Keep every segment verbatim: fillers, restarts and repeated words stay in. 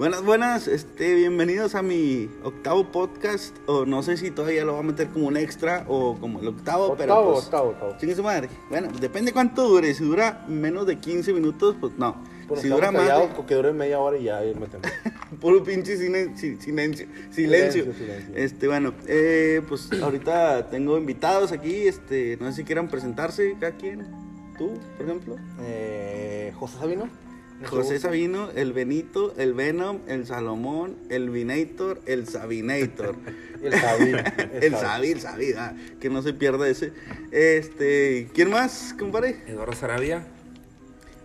Buenas, buenas, este, bienvenidos a mi octavo podcast, o no sé si todavía lo voy a meter como un extra o como el octavo, octavo pero pues... Octavo, octavo, octavo. Su madre. Bueno, depende cuánto dure, si dura menos de quince minutos, pues no. Bueno, si dura más... De... que dure media hora y ya ahí metemos. Puro pinche silencio, silencio, silencio. silencio, silencio. Este, bueno, eh, pues ahorita tengo invitados aquí, este, no sé si quieran presentarse, cada quien, tú, por ejemplo. Eh, José Sabino. José Sabino, el Benito, el Venom, el Salomón, el Vinator, el Sabinator. el Sabino. El Sabi, el Sabi, ah, que no se pierda ese. Este, ¿quién más, compadre? Eduardo Sarabia.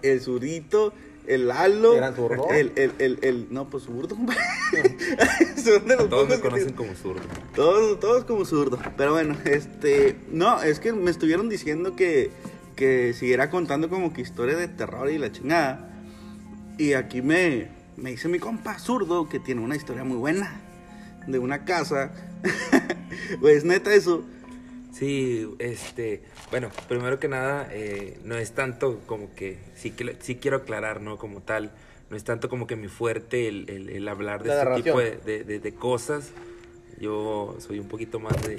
El Zurito, el Lalo. ¿Era Zurdo? El, el, el, el, no, pues Zurdo, compadre. Son de los todos me conocen como Zurdo. Todos, todos como Zurdo. Pero bueno, este, no, es que me estuvieron diciendo que, que siguiera contando como que historia de terror y la chingada. Y aquí me, me dice mi compa Zurdo que tiene una historia muy buena de una casa. Pues neta eso. Sí, este, bueno, primero que nada, eh, no es tanto como que, sí, sí quiero aclarar, ¿no? Como tal, no es tanto como que mi fuerte el, el, el hablar de este tipo de, de, de, de cosas. Yo soy un poquito más de...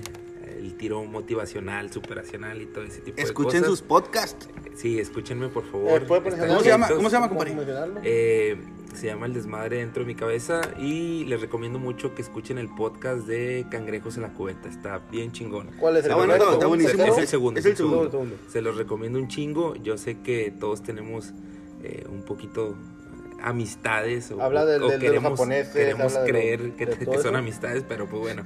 el tiro motivacional, superacional y todo ese tipo Escuchen de cosas. Escuchen sus podcasts. Sí, escúchenme, por favor. Eh, ¿Cómo, se llama, ¿Cómo se llama, compadre? Eh, se llama El Desmadre Dentro de Mi Cabeza y les recomiendo mucho que escuchen el podcast de Cangrejos en la Cubeta. Está bien chingón. ¿Cuál es el segundo? Está, está buenísimo. Es el segundo. Es el segundo. segundo. segundo. Se los recomiendo un chingo. Yo sé que todos tenemos eh, un poquito... amistades o, habla del, o del, queremos, de los japoneses, queremos habla creer de lo, que, de que son eso. Amistades, pero pues bueno,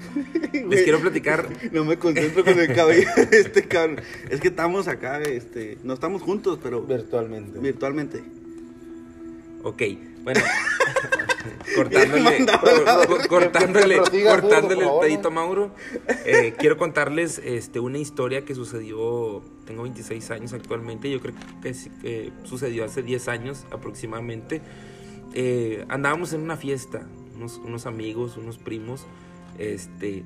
les quiero platicar. No me concentro con el cabello de este cabrón. Es que estamos acá, este, no estamos juntos, pero virtualmente. Virtualmente. Ok, bueno, cortándole, co- cortándole, cortándole el pedito a Mauro. Eh, quiero contarles este una historia que sucedió. Tengo veintiséis años actualmente, yo creo que eh, sucedió hace diez años aproximadamente. Eh, andábamos en una fiesta, unos, unos amigos, unos primos, este,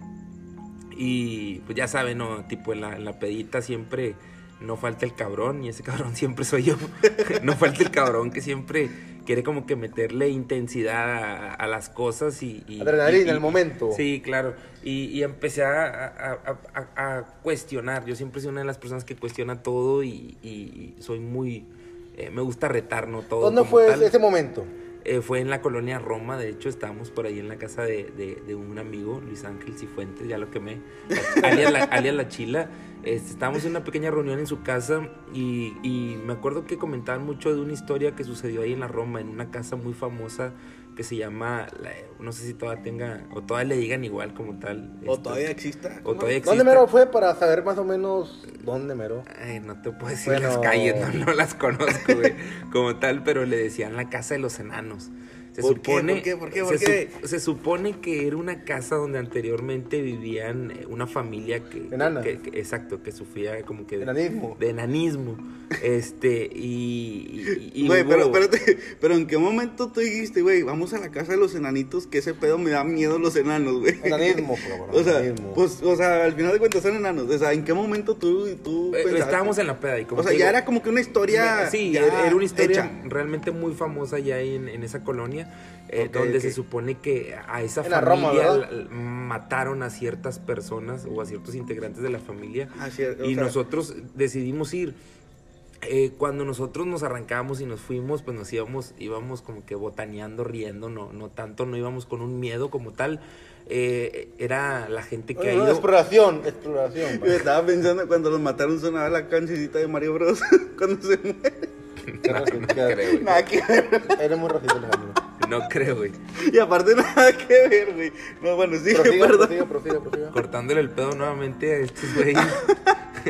y pues ya saben, ¿no? Tipo en la, en la pedita siempre no falta el cabrón, y ese cabrón siempre soy yo. No falta el cabrón que siempre quiere como que meterle intensidad a, a las cosas y... y adrenalina en el momento. Sí, claro. Y, y empecé a, a, a, a cuestionar. Yo siempre soy una de las personas que cuestiona todo y, y soy muy... Eh, me gusta retar, ¿no? Todo. ¿Dónde fue tal. ese momento? Eh, fue en la colonia Roma, de hecho, estábamos por ahí en la casa de, de, de un amigo, Luis Ángel Cifuentes, ya lo quemé, alias la, alias la Chila. Este, estábamos en una pequeña reunión en su casa y, y me acuerdo que comentaban mucho de una historia que sucedió ahí en la Roma, en una casa muy famosa que se llama, la, no sé si todavía tenga, o todavía le digan igual como tal. O esto, todavía exista. O todavía exista. ¿Dónde mero fue para saber más o menos dónde mero? Ay, no te puedo decir bueno... las calles, no, no las conozco, güey, como tal, pero le decían la casa de los enanos. Se ¿Por supone, qué? ¿Por qué? ¿Por qué? ¿Por qué? Se, se supone que era una casa donde anteriormente vivían una familia que... Enana. Que, que, exacto, que sufría como que... De enanismo. De enanismo. Este, y... y, y güey, pero, espérate, pero ¿en qué momento tú dijiste, güey, vamos a la casa de los enanitos, que ese pedo me da miedo los enanos, güey? Enanismo, por o sea, enanismo. Pues, o sea, al final de cuentas son enanos. O sea, ¿en qué momento tú, tú eh, pensaste? Estábamos en la peda y como... O sea, digo, ya era como que una historia... Sí, era una historia hecha. Realmente muy famosa ya en, en esa colonia. Eh, okay, donde okay. se supone que a esa en familia la Roma, la, mataron a ciertas personas o a ciertos integrantes de la familia ah, sí, y sea. nosotros decidimos ir. Eh, cuando nosotros nos arrancábamos y nos fuimos, pues nos íbamos, íbamos como que botaneando, riendo, no, no tanto, no íbamos con un miedo como tal. Eh, era la gente que no, ha ido... Exploración, exploración. Yo estaba pensando cuando los mataron sonaba la cancioncita de Mario Bros. Cuando se muere. Nada, no, no creo. Nada que ver. Eres muy racista, Alejandro. No creo, güey. Y aparte nada que ver, güey. No, bueno, sí, perdón. Prosiga, prosiga, prosiga. Cortándole el pedo nuevamente a estos güeyes.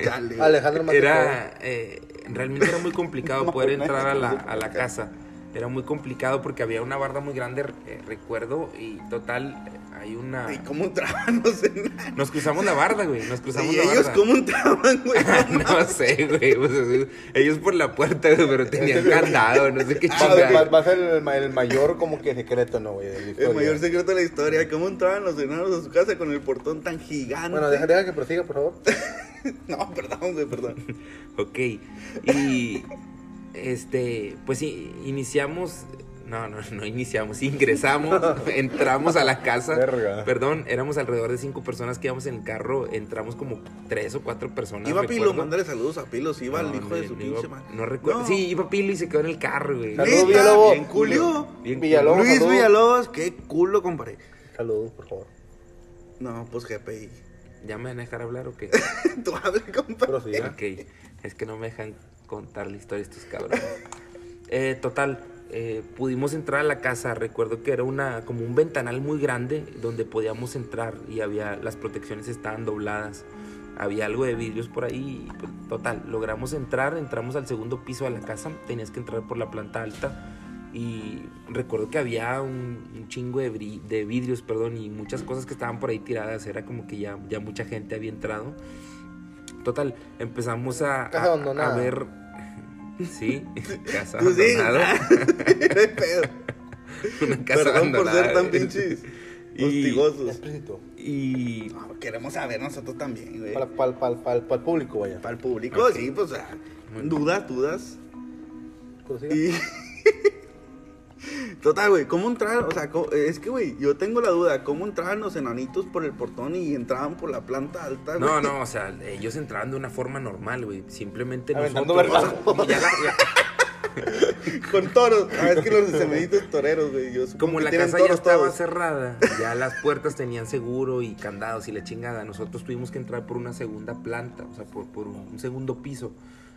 Dale. Alejandro Matías. Era, eh, realmente era muy complicado poder entrar a la, a la casa. Era muy complicado porque había una barda muy grande, eh, recuerdo, y total, eh, hay una... ¿Y cómo entraban? No sé. Nos cruzamos la barda, güey, nos cruzamos la barda. ¿Y ellos cómo entraban, güey? No sé, güey, o sea, ellos por la puerta, güey, pero tenían candado, no sé qué chingada. Va a ser el mayor como que secreto, ¿no, güey? El mayor secreto de la historia, ¿cómo entraban los enanos a su casa con el portón tan gigante? Bueno, deja, deja que prosiga, por favor. No, perdón, güey, perdón. Ok, y... Este, pues sí, iniciamos No, no, no iniciamos, ingresamos, entramos a la casa. Verga. Perdón, éramos alrededor de cinco personas que íbamos en el carro, entramos como tres o cuatro personas. Iba recuerdo. Pilo, mándale saludos a Pilo, si iba no, el hijo no, de su pinche no, madre. No recuerdo. No. Sí, iba Pilo y se quedó en el carro, güey. Saludos, Villalobos. Bien culo. Bien Villalobos. Luis Villalobos, qué culo, compadre. Saludos, por favor. No, pues G P I. ¿Ya me van a dejar hablar o qué? Tú hablas, compadre. Sí, ok, es que no me dejan contar la historia estos cabrones. eh, total. Eh, pudimos entrar a la casa, recuerdo que era una, como un ventanal muy grande donde podíamos entrar y había, las protecciones estaban dobladas, había algo de vidrios por ahí, pues, total, logramos entrar, entramos al segundo piso de la casa, tenías que entrar por la planta alta y recuerdo que había un, un chingo de, bri, de vidrios, perdón, y muchas cosas que estaban por ahí tiradas, era como que ya, ya mucha gente había entrado, total, empezamos a, a, a ver... Sí, casa abandonada. Sí. Una casa Perdón abandonada. Perdón por ser tan pinches hostigosos. Y... No, queremos saber nosotros también, güey. Para, para, para, para, para el público, vaya. Para el público, okay. Sí, pues, o sea, dudas, dudas. Y... Total, güey, ¿cómo entrar? O sea, ¿cómo... es que, güey, yo tengo la duda. ¿Cómo entraban los enanitos por el portón y entraban por la planta alta, güey? No, no, o sea, ellos entraban de una forma normal, güey. Simplemente aventando nosotros... Ya la, ya... Con toros. A ver, es que los enanitos toreros, güey. Como la casa ya estaba todos. cerrada, ya las puertas tenían seguro y candados y la chingada. Nosotros tuvimos que entrar por una segunda planta, o sea, por, por un segundo piso.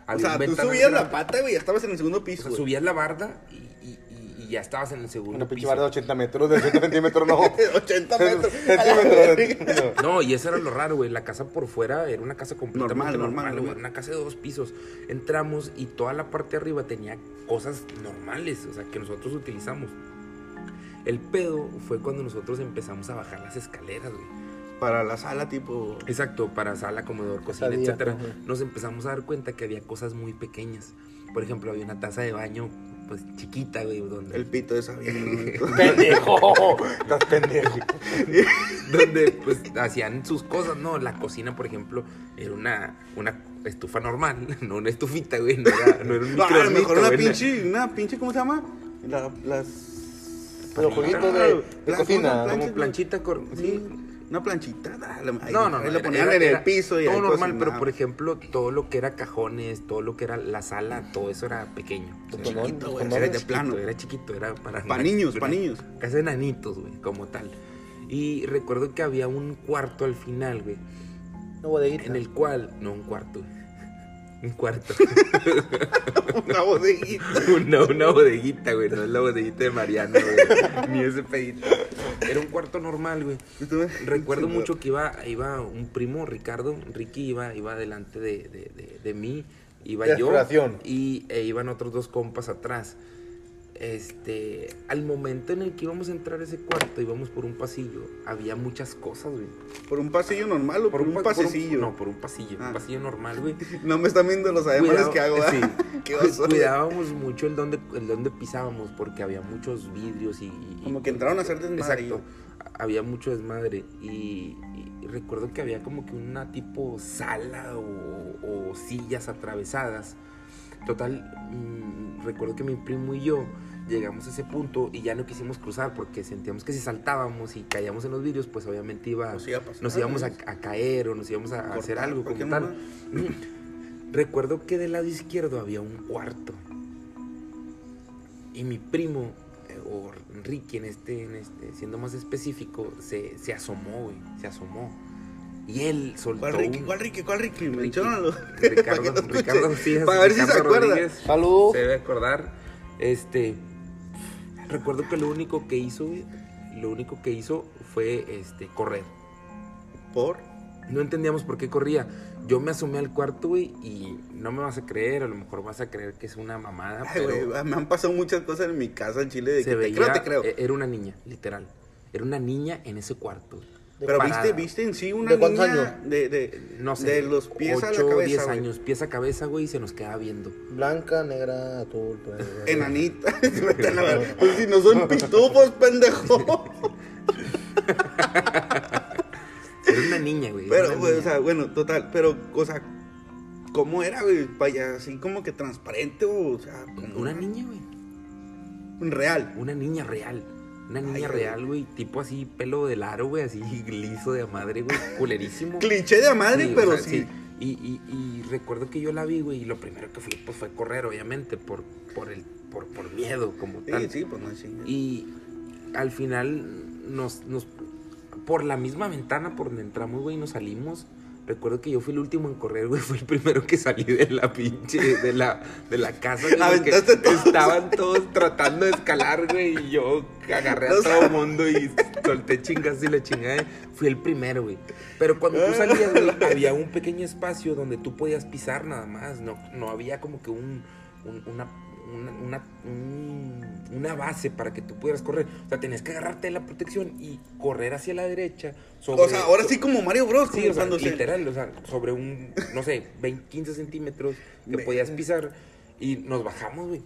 Había o sea, tú subías la pata, güey, ya estabas en el segundo piso, o sea, güey. Subías la barda y... y Y ya estabas en el segundo piso. Una pinche barra de ochenta metros, de ochenta centímetros, no. ochenta metros. centímetros. No, y eso era lo raro, güey. La casa por fuera era una casa completamente normal, normal, normal, güey. Una casa de dos pisos. Entramos y toda la parte de arriba tenía cosas normales, o sea, que nosotros utilizamos. El pedo fue cuando nosotros empezamos a bajar las escaleras, güey. Para la sala, tipo... Exacto, para sala, comedor, cocina, etcétera. Nos empezamos a dar cuenta que había cosas muy pequeñas. Por ejemplo, había una taza de baño... Pues chiquita, güey, donde... El pito de Sabino. ¡Pendejo! ¡Estás pendejo! Donde, pues, hacían sus cosas, ¿no? La cocina, por ejemplo, era una, una estufa normal, no una estufita, güey. No era, no era un microondas. No, a lo mejor una pinche, una pinche, ¿cómo se llama? La, las... Los juguitos de, de la cocina. Una plancha, como planchita, cor... sí. Una planchita. Dale, ahí, no, no, no. Ahí lo ponían en el piso. Y todo normal, cocinaba. Pero por ejemplo, todo lo que era cajones, todo lo que era la sala, todo eso era pequeño. O sea, chiquito, chiquito, güey. Era de chiquito, plano. Era chiquito, era para... Para niños, para niños. Casi enanitos, güey, como tal. Y recuerdo que había un cuarto al final, güey. Una bodeguita. En el cual... No, un cuarto, güey. Un cuarto. Una bodeguita. Una, una bodeguita, güey. No es la bodeguita de Mariano, güey. Ni ese pedito. Era un cuarto normal, güey. Recuerdo mucho que iba, iba un primo, Ricardo, Ricky, iba, iba delante de, de, de, de mí. Iba de yo. Y e iban otros dos compas atrás. Este, al momento en el que íbamos a entrar a ese cuarto, íbamos por un pasillo. Había muchas cosas, güey. ¿Por un pasillo normal o por, por un pasecillo? No, por un pasillo, ah. Un pasillo normal, güey. No me están viendo los ademanes que hago, ¿eh? Sí. ¿Qué oso, Cuidábamos güey? mucho el donde, el donde pisábamos, porque había muchos vidrios y... y como que entraron a hacer desmadre. Exacto, había mucho desmadre. Y, y recuerdo que había como que una tipo sala o, o sillas atravesadas. Total, mmm, recuerdo que mi primo y yo llegamos a ese punto y ya no quisimos cruzar porque sentíamos que si saltábamos y caíamos en los vidrios, pues obviamente iba, nos, iba a pasar, nos íbamos a, a caer o nos íbamos a, a cortar, hacer algo como tal. No recuerdo que del lado izquierdo había un cuarto y mi primo, eh, o Ricky en este, en este, siendo más específico, se, se asomó, güey, se asomó. Y él soltó... ¿Cuál Ricky? Un... ¿Cuál Ricky? ¿Cuál Ricky? Menciónalo. Ricardo, para Ricardo Díaz, para ver Ricardo si se acuerda. Saludos. Se debe acordar. Este, recuerdo que lo único que hizo, lo único que hizo fue este, correr. ¿Por? No entendíamos por qué corría. Yo me asomé al cuarto, güey, y no me vas a creer, a lo mejor vas a creer que es una mamada. Ay, pero wey, me han pasado muchas cosas en mi casa en Chile de se que veía, te creo, te creo. Era una niña, literal. Era una niña en ese cuarto. Pero parada. viste viste en sí una ¿De niña años? De, de, no sé, de los pies ocho, a la cabeza, diez años, güey. Pies a cabeza, güey, y se nos quedaba viendo. Blanca, negra, azul, enanita. Pues si no son pitufos, pendejo. Era una niña, güey. Pero, güey, niña. O sea, bueno, total, pero, o sea, ¿cómo era, güey? Vaya, así como que transparente, o sea... Como una, una niña, güey. Real. Una niña real. Una niña Ay, real, güey. Tipo así, pelo de largo, güey. Así liso de madre, güey. Culerísimo. Cliché de madre, sí, pero o sea, sí. sí. Y, y, y recuerdo que yo la vi, güey. Y lo primero que fui, pues, fue correr, obviamente. Por, por, el, por, por miedo, como sí, tal. Sí, pues no, sí. Y al final, nos, nos, por la misma ventana por donde entramos, güey, nos salimos. Recuerdo que yo fui el último en correr, güey. Fui el primero que salí de la pinche, de la, de la casa. Aventaste todos. Estaban todos tratando de escalar, güey. Y yo agarré a no, todo el mundo y solté chingas y la chingada. Fui el primero, güey. Pero cuando tú salías, güey, había un pequeño espacio donde tú podías pisar nada más. No, no había como que un, un una... Una, una, un, una base para que tú pudieras correr. O sea, tenías que agarrarte de la protección y correr hacia la derecha sobre, o sea, ahora sí como Mario Bros. Sí, o sea, literal, o sea, sobre un, no sé, veinte, quince centímetros que podías pisar. Y nos bajamos, güey.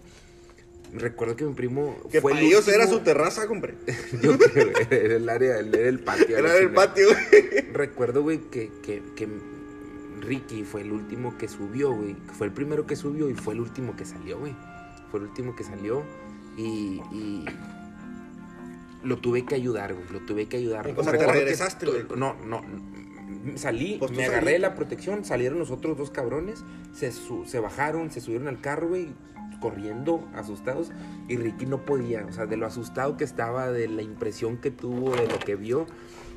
Recuerdo que mi primo que fue para el ellos último. Era su terraza, hombre. Yo creo, era el área, era el patio. Era el patio, güey. Recuerdo, güey, que, que, que Ricky fue el último que subió, güey. Fue el primero que subió y fue el último que salió, güey. Fue el último que salió y, y lo tuve que ayudar, güey. Lo tuve que ayudar. O sea, te regresaste, güey. No, no. Salí, pues me agarré de la protección, salieron los otros dos cabrones, se, su, se bajaron, se subieron al carro, güey, corriendo, asustados. Y Ricky no podía, o sea, de lo asustado que estaba, de la impresión que tuvo, de lo que vio,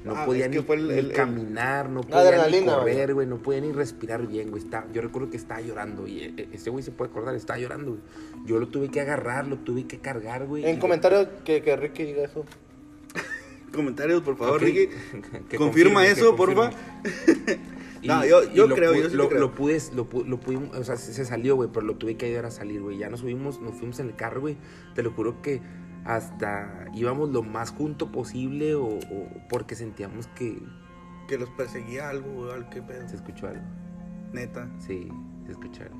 no ah, podía ni, el, ni el, caminar, no podía ni correr, güey, no podía ni respirar bien, güey. Yo recuerdo que estaba llorando, y este güey se puede acordar, estaba llorando, güey. Yo lo tuve que agarrar, lo tuve que cargar, güey. En comentarios lo... que, que Ricky diga eso. Comentarios, por favor, okay. Ricky. Que confirma, confirme, eso, porfa. No, yo, yo creo, pude, yo sí lo, lo creo. Lo pude, lo, lo pudimos, o sea, se, se salió, güey, pero lo tuve que ayudar a salir, güey. Ya nos subimos, nos fuimos en el carro, güey. Te lo juro que hasta íbamos lo más junto posible o, o porque sentíamos que... Que los perseguía algo, al qué pedo. Se escuchó algo. ¿Neta? Sí, se escuchó algo.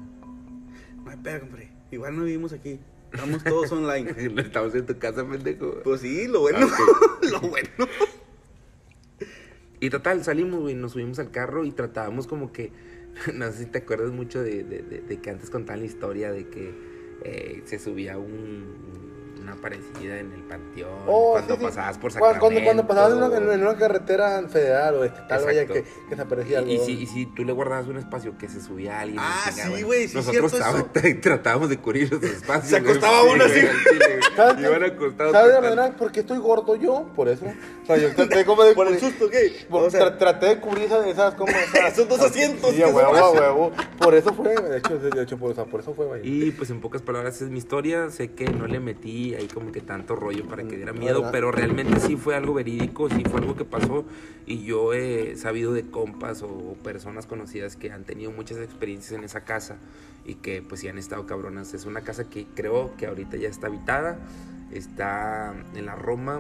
No hay pedo, hombre. Igual no vivimos aquí. Estamos todos online. No estamos en tu casa, pendejo. Pues sí, lo bueno. Okay. Lo bueno. Y total, salimos, güey, nos subimos al carro y tratábamos como que... No sé si te acuerdas mucho de, de, de, de que antes contaban la historia de que eh, se subía un... una parecida en el panteón, oh, cuando sí, pasabas por Sacramento. Cuando, cuando pasabas en una, en una carretera federal o estatal, vaya, que, que se aparecía algo. Y, y, si, y si tú le guardabas un espacio que se subía a alguien. Ah, sí, güey, sí, nosotros estaba, tratábamos de cubrir los espacios. Se acostaba uno así. ¿Sabes de verdad? Porque estoy gordo yo, por eso. O sea, yo traté como de por el susto, ¿qué? O sea, traté de cubrir esas, como esos dos asientos. Sí, huevo, huevo. Por eso fue, de hecho, de hecho, por eso fue. Y pues en pocas palabras es mi historia. Sé que no le metí ahí como que tanto rollo para que diera miedo, ¿verdad? Pero realmente sí fue algo verídico, sí fue algo que pasó y yo he sabido de compas o, o personas conocidas que han tenido muchas experiencias en esa casa y que pues sí han estado cabronas. Es una casa que creo que ahorita ya está habitada, está en la Roma,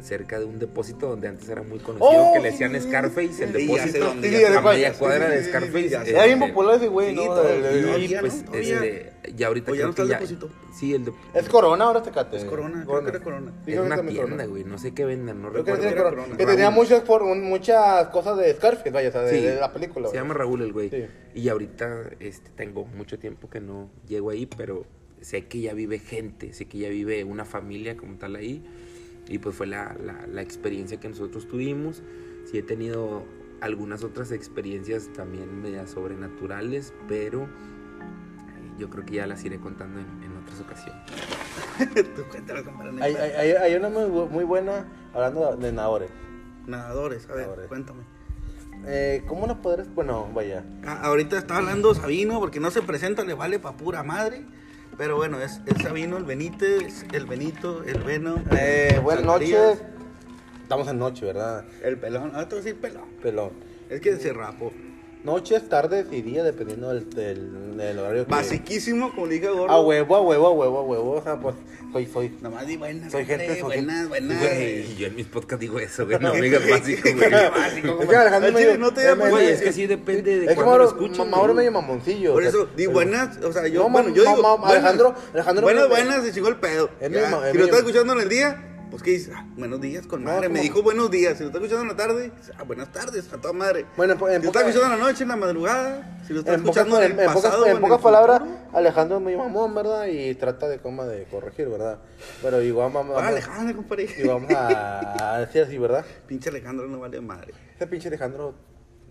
cerca de un depósito donde antes era muy conocido, oh, que le decían Scarface, el depósito donde sí, ya media sí, sí, cuadra sí, de Scarface. Ya era bien popular ese güey, ¿no? Y pues, ya ahorita creo que ya... Sí, el depósito. ¿Es Corona ahora este cate? Es Corona, creo que era Corona. Es una tienda, güey, no sé qué venden, no recuerdo. Que tenía muchas cosas de Scarface, vaya, o sea, de la película. Se llama Raúl el güey. Y ahorita tengo mucho tiempo que no llego ahí, pero sé que ya vive gente, sé que ya vive una familia como tal ahí. Y pues fue la, la, la experiencia que nosotros tuvimos. Sí he tenido algunas otras experiencias también medias sobrenaturales, pero yo creo que ya las iré contando en, en otras ocasiones. Tú cuéntalo, compadre. Hay, hay, hay una muy, muy buena hablando de nadadores. Nadadores, a ver, nadadores. Cuéntame. Eh, ¿Cómo nos podrás...? Bueno, vaya. Ah, ahorita está hablando Sabino porque no se presenta, le vale pa' pura madre. Pero bueno, es, es Sabino, el Benítez, el Benito, el Veno. Eh, buenas noches. Estamos en noche, ¿verdad? El pelón. Ah, te voy a decir pelón. Pelón. Es que se rapó. Noches, tardes y día, dependiendo del, del, del horario. Basiquísimo, como dije, gordo. A huevo, a huevo, a huevo, a huevo. O sea, pues, soy, soy. Nomás di buenas, soy gente, soy buenas, buenas. Güey, y yo en mis podcasts digo eso, güey. No, amigas, básico, güey. Básico, como... Es que Alejandro me... No te llamas, güey, es que sí depende de cuando lo escucho. Ahora medio mamoncillo. Por eso, di buenas, o sea, yo, bueno, yo digo... Alejandro, Alejandro... Buenas, buenas, se chingó el pedo. Si lo estás escuchando en el día... Pues que dices, ah, buenos días con madre. No, me dijo buenos días. Si lo está escuchando en la tarde, ah, buenas tardes, a toda madre. Bueno, en si en lo está escuchando en la noche, en la madrugada, si lo está en escuchando pocas, en el en pasado. Pocas, en, en pocas palabras, Alejandro es muy mamón, ¿verdad? Y trata de coma de corregir, ¿verdad? Pero igual vamos, vamos, Alejandro, compadre. Y vamos a, a decir así, ¿verdad? Pinche Alejandro no vale madre. Ese pinche Alejandro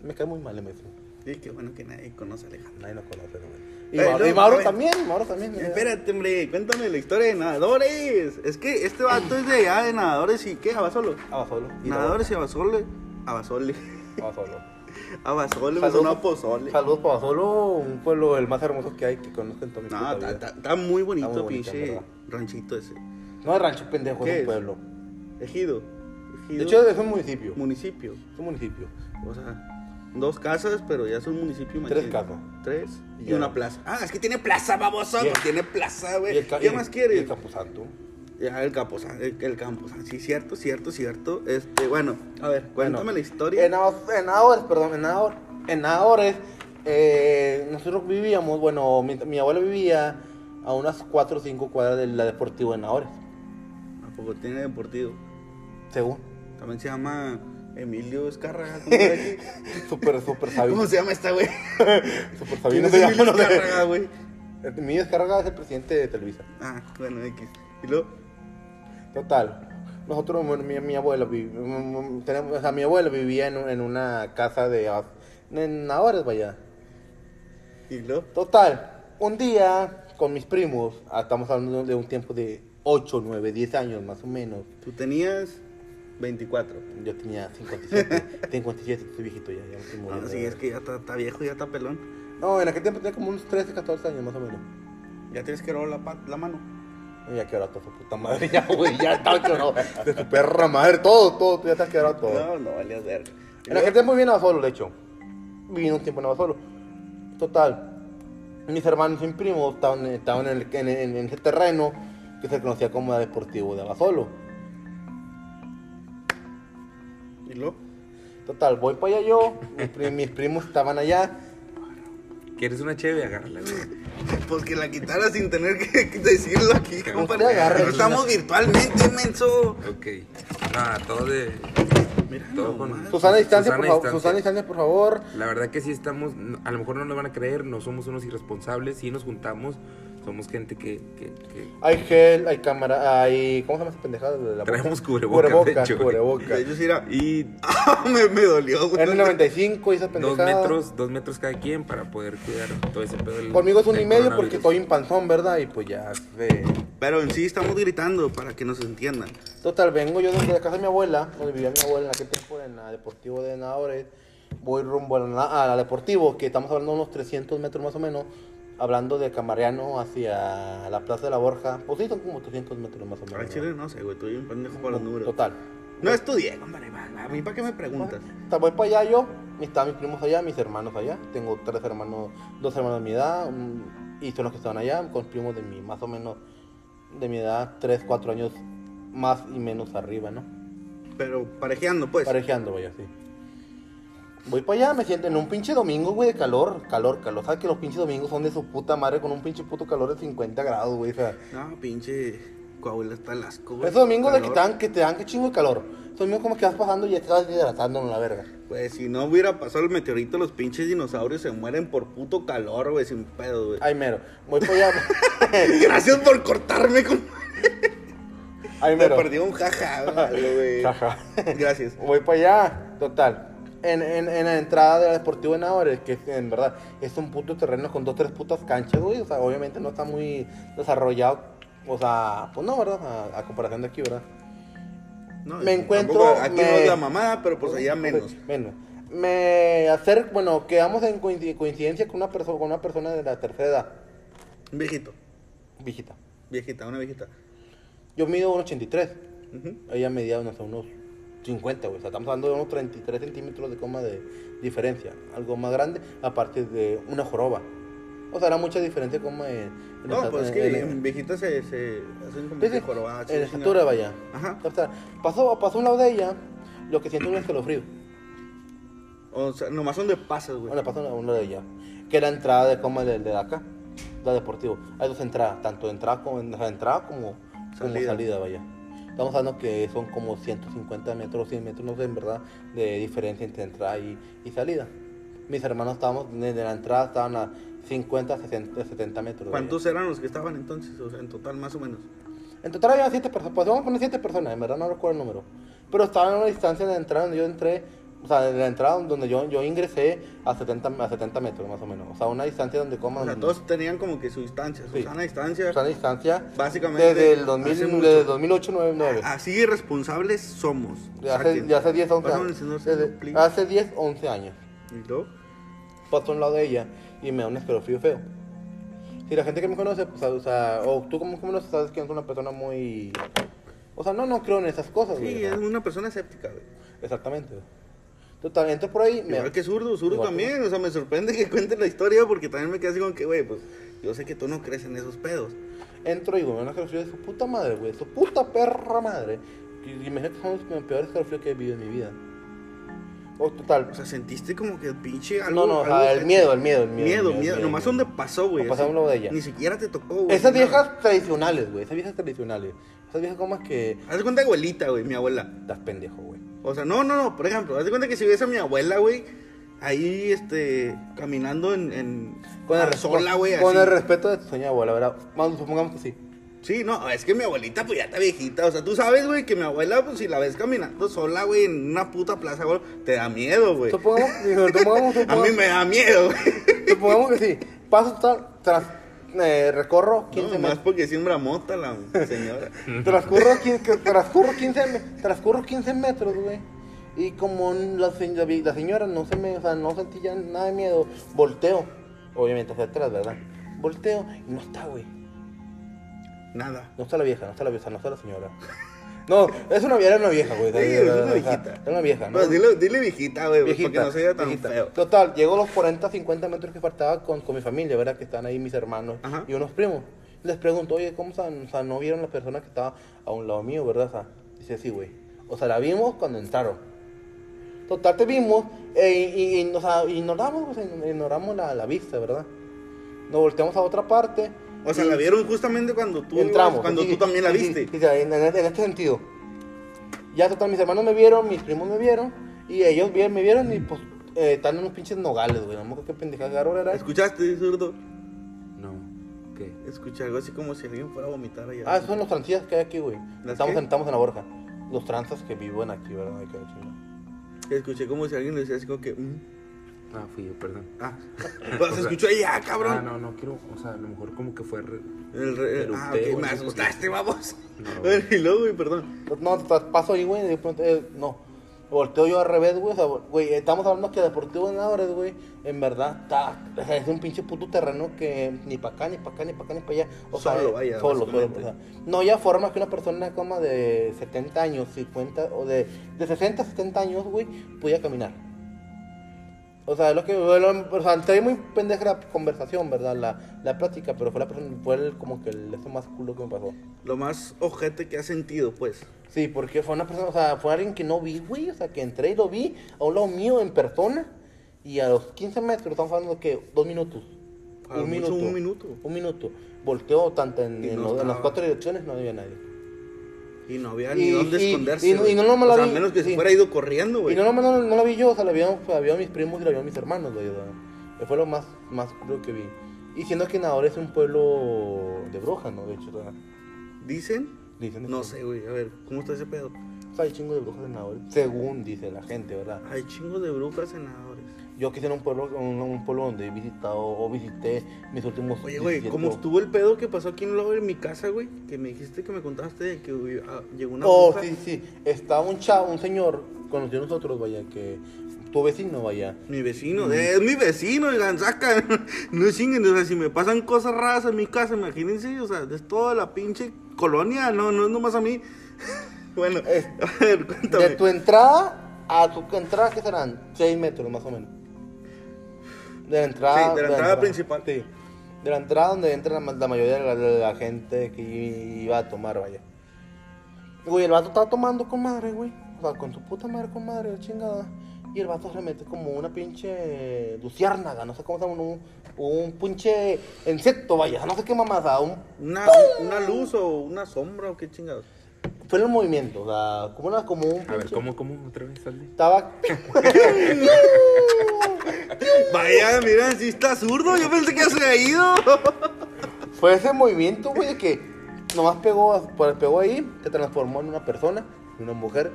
me cae muy mal en metro. Sí, qué bueno que nadie conoce a Alejandro. Nadie nos conoce, ¿no? Y, Pero, Mauro, no, y Mauro también, Mauro también. Espérate, hombre, cuéntame la historia de Nadadores. Es que este vato es de allá de Nadadores y ¿qué? Abasolo. Abasolo. Y Nadadores y Abasole. Abasole. Abasolo. Abasolo, me sonó pozole. Saludos para Abasolo, un pueblo el más hermoso que hay que conozcan toda mi puta vida. No, está muy bonito, pinche ranchito ese. No es rancho, pendejo, es un pueblo. Ejido. De hecho, es un municipio. Municipio. Es un municipio. O sea... Dos casas, pero ya es un municipio machín. Tres casas. Tres y yeah. una plaza. Ah, es que tiene plaza, baboso. Yeah. Tiene plaza, güey. ¿Qué el, más quieres? El Camposanto. Ya, el Camposanto. El, el Camposanto. Sí, cierto, cierto, cierto. Este, bueno, a ver, cuéntame bueno, la historia. En, en Ahores, perdón, en Ahores, en Ahores eh, nosotros vivíamos, bueno, mi, mi abuelo vivía a unas cuatro o cinco cuadras de la Deportivo en Ahores. ¿A poco tiene Deportivo? Según. También se llama... Emilio Azcárraga, ¿cómo era aquí? Súper, súper Sabino. ¿Cómo se llama esta, güey? Súper Sabino se llama. Emilio Azcárraga, güey. Emilio Azcárraga es el presidente de Televisa. Ah, bueno, X. ¿Y luego? Total. Nosotros, bueno, mi, mi abuelo viv... Tenemos, o sea, mi abuelo vivía en, en una casa de... En Nadadores, vaya. ¿Y luego? Total. Un día, con mis primos, estamos hablando de un tiempo de ocho, nueve, diez años, más o menos. ¿Tú tenías...? veinticuatro. Yo tenía cincuenta y siete. cincuenta y siete, estoy viejito ya. ya estoy muriendo, no, sí, es que ya está, está viejo, ya está pelón. No, en aquel tiempo tenía como unos trece, catorce años más o menos. Ya tienes que robar la, la mano. Ya quebrado toda su puta madre, ya, güey. Ya está quebrado. De tu perra madre, todo, todo. Tú ya estás quebrado todo. No, no valías ver. En aquel tiempo vivía en Abasolo, de hecho. Vivía un tiempo en Abasolo. Total. Mis hermanos y mis primos estaban, estaban en, el, en, en, en ese terreno que se conocía como Deportivo de Abasolo. Total, voy para allá yo. Mis, prim- mis primos estaban allá. ¿Quieres una cheve? Agárrala, güey. Pues que la quitara sin tener que decirlo aquí, compadre. Agarra, estamos una... virtualmente, menso. Ok. Nada, todo de. Mira, todo con... Susana distancia, por favor. Susana distancia, por favor. La verdad que sí estamos. A lo mejor no lo van a creer. No somos unos irresponsables. Sí nos juntamos. Somos gente que, que, que... Hay gel, hay cámara, hay... ¿Cómo se llama esa pendejada? La traemos cubrebocas, cubrebocas, de hecho, cubrebocas. De hecho, sí era... Y... me, me dolió, güey. En el noventa y cinco, esa pendejada. Dos metros, dos metros cada quien para poder cuidar todo ese pedo del... Conmigo es uno y medio porque estoy en panzón, ¿verdad? Y pues ya... Eh. Pero en sí estamos gritando para que nos entiendan. Total, vengo yo desde la casa de mi abuela, donde vivía mi abuela en aquel tiempo, en la Deportivo de Nadadores. Voy rumbo a la, a la Deportivo, que estamos hablando de unos trescientos metros más o menos. Hablando de Camariano hacia la Plaza de la Borja, pues sí, son como trescientos metros más o menos. Para Chile no sé, güey, estoy un pendejo para los números. Total. No pues, estudié, compadre, a mí para qué me preguntas. Voy para allá yo, están mis primos allá, mis hermanos allá. Tengo tres hermanos, dos hermanos de mi edad, y son los que estaban allá, con primos de mi, más o menos, de mi edad, tres, cuatro años más y menos arriba, ¿no? Pero parejeando, pues. Parejeando, vaya, sí. Voy para allá, me siento en un pinche domingo, güey, de calor, calor, calor. ¿Sabes que los pinches domingos son de su puta madre con un pinche puto calor de cincuenta grados, güey? O sea, no, pinche Coahuila está en las cubas. Esos domingos de que te dan, que te dan que chingo de calor. Esos domingos como que vas pasando y estás hidratándonos la verga. Pues si no hubiera pasado el meteorito, los pinches dinosaurios se mueren por puto calor, güey, sin pedo, güey. Ay, mero, voy para allá. Gracias por cortarme, con... Ay, mero. Me perdí un jaja, güey. Jaja. Gracias. Voy para allá, total. En, en, en la entrada de la Deportivo de Nadadores, que en verdad es un puto terreno con dos, tres putas canchas, güey. O sea, obviamente no está muy desarrollado. O sea, pues no, ¿verdad? A, a comparación de aquí, ¿verdad? No, me encuentro... Aquí me... no es la mamada, pero pues allá menos. Menos. Me acerco... Bueno, quedamos en coincidencia con una, perso- con una persona de la tercera edad. Un viejito. Viejita. Viejita, una viejita. Yo mido uno ochenta y tres. Uh-huh. Ella medía, no sé, unos... cincuenta, güey, o sea, estamos hablando de unos treinta y tres centímetros de coma de diferencia. Algo más grande, aparte de una joroba. O sea, era mucha diferencia como en... en no, pues es que en, en viejitas se... se hacen como que joroba. En estatura, vaya. Ajá. O sea, pasó, pasó un lado de ella, lo que siento un escalofrío. O sea, nomás son de pasas, güey. Bueno, pasó un lado de ella. Que era la entrada de coma de, de acá, la Deportivo. Hay dos entradas, tanto entrada como, entrada como, como salida. salida, vaya. Estamos hablando que son como ciento cincuenta metros, cien metros, no sé en verdad, de diferencia entre entrada y, y salida. Mis hermanos estábamos, desde la entrada estaban a cincuenta, sesenta, setenta metros. ¿Cuántos eran los que estaban entonces? O sea, en total, más o menos. En total había siete personas, pues vamos a poner siete personas, en verdad no recuerdo el número. Pero estaban a una distancia de la entrada donde yo entré, o sea, de la entrada donde yo, yo ingresé a setenta metros más o menos. O sea, una distancia donde coman... O sea, todos tenían como que su distancia, su sí. sana distancia. Su sana distancia. Básicamente. Desde el dos mil ocho, nueve, nueve. Así irresponsables somos. De hace, de hace diez, once años. No desde, hace diez, once años. ¿Y luego? Pasó a un lado de ella y me da un escalofrío feo. Si la gente que me conoce, pues, o sea, o tú como me conoces, sabes que es una persona muy... O sea, no, no creo en esas cosas, sí, güey. Sí, es una persona escéptica, güey. Exactamente, güey. Total, entonces por ahí... Igual me... que zurdo, zurdo Igual también, que... o sea, me sorprende que cuentes la historia porque también me quedé así como que, güey, pues, yo sé que tú no crees en esos pedos. Entro y, güey, me da un escalofrío de su puta madre, güey, su puta perra madre. Y, imagínate que son los peores escalofríos que he vivido en mi vida. O total. O sea, sentiste como que el pinche algo, No, no, algo o sea, el, miedo, el miedo, el miedo, miedo, miedo, miedo. Nomás miedo. Donde pasó, güey. Pasamos de ella. Ni siquiera te tocó, güey. Esas viejas nada. tradicionales, güey. Esas viejas tradicionales. Esas viejas como es que... Haz de cuenta abuelita, güey, mi abuela. Estás pendejo, güey. O sea, no, no, no. Por ejemplo, haz de cuenta que si hubiese a mi abuela, güey, ahí, este, caminando en... en con el sola, güey, Con así. el respeto de tu sueño, abuela, ¿verdad? Vamos, supongamos que sí. Sí, no, es que mi abuelita pues ya está viejita. O sea, tú sabes, güey, que mi abuela, pues si la ves caminando sola, güey, en una puta plaza, güey, te da miedo, güey. Supongamos, supongamos, supongamos. A mí me da miedo, güey. Supongamos que sí. Paso tal, tras, eh, recorro quince metros. No, más porque siembra mota la señora. Transcurro quince, transcurro quince, transcurro quince metros, güey. Y como la, la señora no se me, o sea, no sentí ya nada de miedo. Volteo, obviamente hacia atrás, ¿verdad? Volteo y no está, güey. Nada. No está la vieja, no está la vieja, no está la señora. No, es una vieja, era una vieja, güey. Sí, es una viejita. Es una vieja, ¿no? Pues dile, dile viejita, güey, viejita, porque no se vea tan viejita. Feo. Total, llego a los cuarenta, cincuenta metros que faltaba con, con mi familia, ¿verdad? Que están ahí mis hermanos. Ajá. Y unos primos. Les pregunto, oye, ¿cómo están? O sea, no vieron la persona que estaba a un lado mío, ¿verdad? O sea, dice, sí, güey. O sea, la vimos cuando entraron. Total, te vimos eh, y, y, y, o sea, ignoramos, pues, ignoramos la, la vista, ¿verdad? Nos volteamos a otra parte. O sea, y la vieron justamente cuando tú entramos, ibas, cuando y, tú también la viste. Y, y, en, en este sentido. Ya total, mis hermanos me vieron, mis primos me vieron, y ellos bien me vieron y pues eh, están unos pinches nogales, güey. No me acuerdo qué pendejada garra era. ¿Escuchaste, zurdo? No. ¿Qué? Escuché algo así como si alguien fuera a vomitar allá. Ah, esos son los tranzas que hay aquí, güey. Estamos sentados en la Borja. Los tranzas que viven aquí, ¿verdad? Ay, qué escuché como si alguien le decía así como que... Mm. Ah, fui yo, perdón. Ah, pues se escuchó ya, cabrón. Ah, no, no quiero, o sea, a lo mejor como que fue re, el re, el Ah, ok, me asustaste, vamos. No, y luego, güey, perdón. No, paso ahí, güey, de pronto, eh, no. Volteo yo al revés, güey, o sea, güey, estamos hablando que Deportivo Nadadores, güey, en verdad, está, o sea, es un pinche puto terreno que ni para acá, ni para acá, ni para acá, ni para allá. O solo, sea, vaya, solo, solo, o sea, no había forma que una persona como de setenta años, cincuenta, o de, de sesenta, setenta años, güey, pudiera caminar. O sea, lo que lo, o sea, entré muy pendeja la conversación, ¿verdad? La, la plática, pero fue la persona, fue el, como que el eso más culo que me pasó. Lo más ojete que has sentido, pues. Sí, porque fue una persona, o sea, fue alguien que no vi, güey, o sea, que entré y lo vi a un lado mío en persona y a los quince metros, estamos hablando que dos minutos. A un minuto, un minuto. Un minuto. Volteó tanto en, en, no en las cuatro direcciones, no había nadie. Y no había ni y, dónde y, esconderse. Y, y no, no me la o sea, vi. A menos que sí. se fuera ido corriendo, güey. Y no, no, no, no la vi yo, o sea, la vi, la vi a mis primos y la vi a mis hermanos, güey. O sea, fue lo más, más cruel que vi. Y siendo que Nadadores es un pueblo de brujas, ¿no? De hecho, o sea, ¿Dicen? Dicen. No sé, güey. A ver, ¿cómo está ese pedo? O sea, hay chingo de brujas en Nadadores. Según dice la gente, ¿verdad? Hay chingo de brujas en Nadadores. Yo quisiera un pueblo, un, un pueblo donde he visitado o visité mis últimos... Oye, güey, ¿cómo estuvo el pedo que pasó aquí en, lo, en mi casa, güey? Que me dijiste que me contaste que güey, ah, llegó una... Oh, bruja. sí, sí. Estaba un chavo, un señor, conocido a nosotros, vaya, que... Tu vecino, vaya. Mi vecino, mm. es mi vecino, y la saca. No chinguen, o sea, si me pasan cosas raras en mi casa, imagínense, o sea, es toda la pinche colonia, no, no es nomás a mí. Bueno, es, a ver, cuéntame. De tu entrada a tu entrada, ¿qué serán? seis metros, más o menos. De la entrada, sí, de la de entrada, entrada principal. Sí, de la entrada donde entra la, la mayoría de la, de la gente que iba a tomar, vaya. Güey, el vato estaba tomando con madre, güey. O sea, con su puta madre, con madre, chingada. Y el vato se le mete como una pinche luciérnaga, no sé cómo se llama, un, un pinche insecto, vaya. No sé qué mamada, un... Una, una luz o una sombra o qué chingados. fue un movimiento, o sea, como una, como un... A ver, ¿cómo, cómo? ¿Otra vez sale? Estaba... Vaya, mira, si está zurdo, yo pensé que ya se había ido. Fue ese movimiento, güey, que nomás pegó, pegó ahí, se transformó en una persona, en una mujer,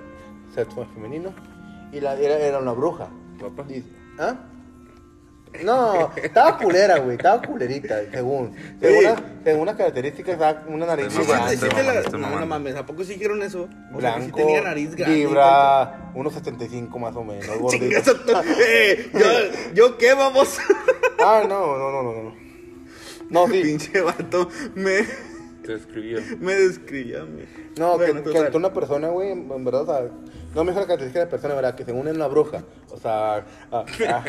sexo femenino, y la, era, era una bruja. ¿Papá? ¿Ah? No, estaba culera, güey, estaba culerita, según. Según, sí. una, según unas características, una nariz sí, grande. Sí, sí, no, no mames, ¿a poco sí hicieron eso? O blanco, sea, sí tenía nariz grande. Libra, unos setenta y cinco más o menos, gordito. eh, yo, ¿Yo qué, vamos? Ah, no, no, no, no, no. No, sí. Pinche vato, me... Te describió. Me describía, me... No, bueno, que, que una persona, güey, en verdad, o sea... No me dijo la característica de la persona, ¿verdad? Que se une en una bruja. O sea... Ah, ah.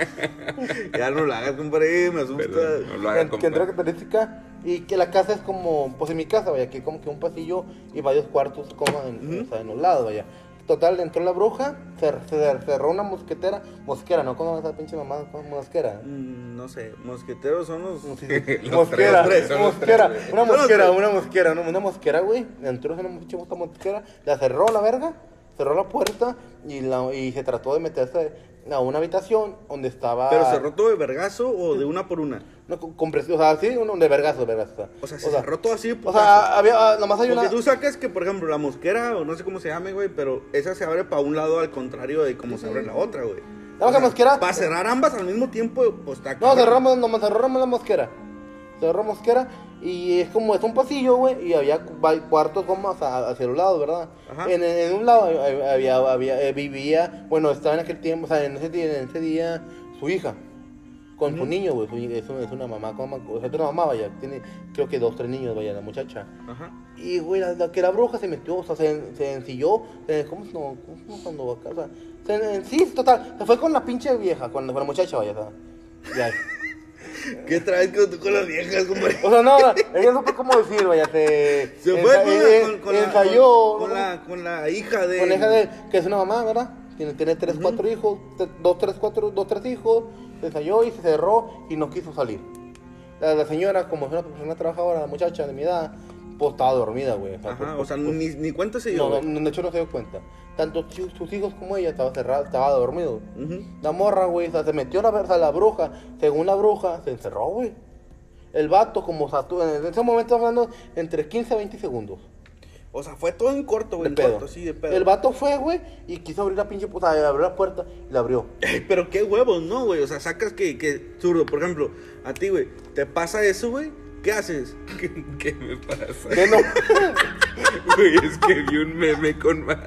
Ya no la hagas, compadre, me asusta. Perdón, no lo hagas, que, que entra la característica y que la casa es como... Pues en mi casa, vaya, que como que un pasillo y varios cuartos como en, ¿Mm? O sea, en los lados, vaya. Total, entró la bruja, se, se, se cerró una mosquetera. Mosquera, ¿no? ¿Cómo esa pinche mamá? ¿Mosquera? Mm, no sé, mosqueteros son los... Sí, sí. los mosquera, tres, son mosquera, los tres, una mosquera, una mosquera, una, una mosquera, güey. Entró en una pinche mosquera, la cerró la verga, cerró la puerta y, la, y se trató de meterse a una habitación donde estaba... ¿Pero cerró todo de vergazo o de una por una? No, con presión, o sea, sí, uno de vergazo, de vergazo. O sea, o sea se o sea, cerró todo así, o sea, había, nomás hay una... Porque tú sacas que, por ejemplo, la mosquera, o no sé cómo se llame, güey, pero esa se abre para un lado al contrario de cómo se abre la otra, güey. La o sea, mosquera... Para cerrar ambas al mismo tiempo, pues está... No, cerramos, nomás cerramos la mosquera. Cerró mosquera y es como, es un pasillo, güey, y había cuartos como hacia, hacia los lados, ¿verdad? En, en un lado había, había, vivía, bueno, estaba en aquel tiempo, o sea, en ese día, en ese día su hija, con uh-huh. su niño, güey, su, es, una, es una mamá, como, o sea, es una mamá, vaya, tiene, creo que dos, tres niños, vaya, la muchacha. Ajá. Y, güey, la, la que la bruja se metió, o sea, se, se ensilló, se, ¿cómo no, cómo cuando acá, o sea, se en, sí, total, se fue con la pinche vieja, con, con la muchacha, vaya, o sea, ya. ¿Qué traes con tú con las viejas, compadre? O sea, no, ella supo cómo decir, vaya, se... Se fue ensa, con, en, con, ensayó, con, con, la, con la hija de... Con la hija de, que es una mamá, ¿verdad? Tiene, tiene tres, uh-huh. cuatro hijos, dos, tres, cuatro, dos, tres hijos, se ensayó y se cerró y no quiso salir. La, la señora, como es una persona trabajadora, la muchacha de mi edad, pues estaba dormida, güey. O sea, Ajá, pues, o sea, pues, ni, ni cuenta se dio. No, no, de hecho no se dio cuenta. Tanto sus, sus hijos como ella estaba cerrada, estaba dormido. Uh-huh. La morra, güey, o sea, se metió la verga, la bruja, según la bruja, se encerró, güey. El vato, como, o sea, tú, en ese momento hablando entre quince a veinte segundos. O sea, fue todo en corto, güey. De pedo. Corto, sí, de pedo. El vato fue, güey, y quiso abrir la pinche puta, o sea, abrió la puerta y la abrió. Pero qué huevos, ¿no, güey? O sea, sacas que, que, zurdo, por ejemplo, a ti, güey, te pasa eso, güey. ¿Qué haces? ¿Qué, qué me pasa? ¿Qué no? Güey, es que vi un meme con más.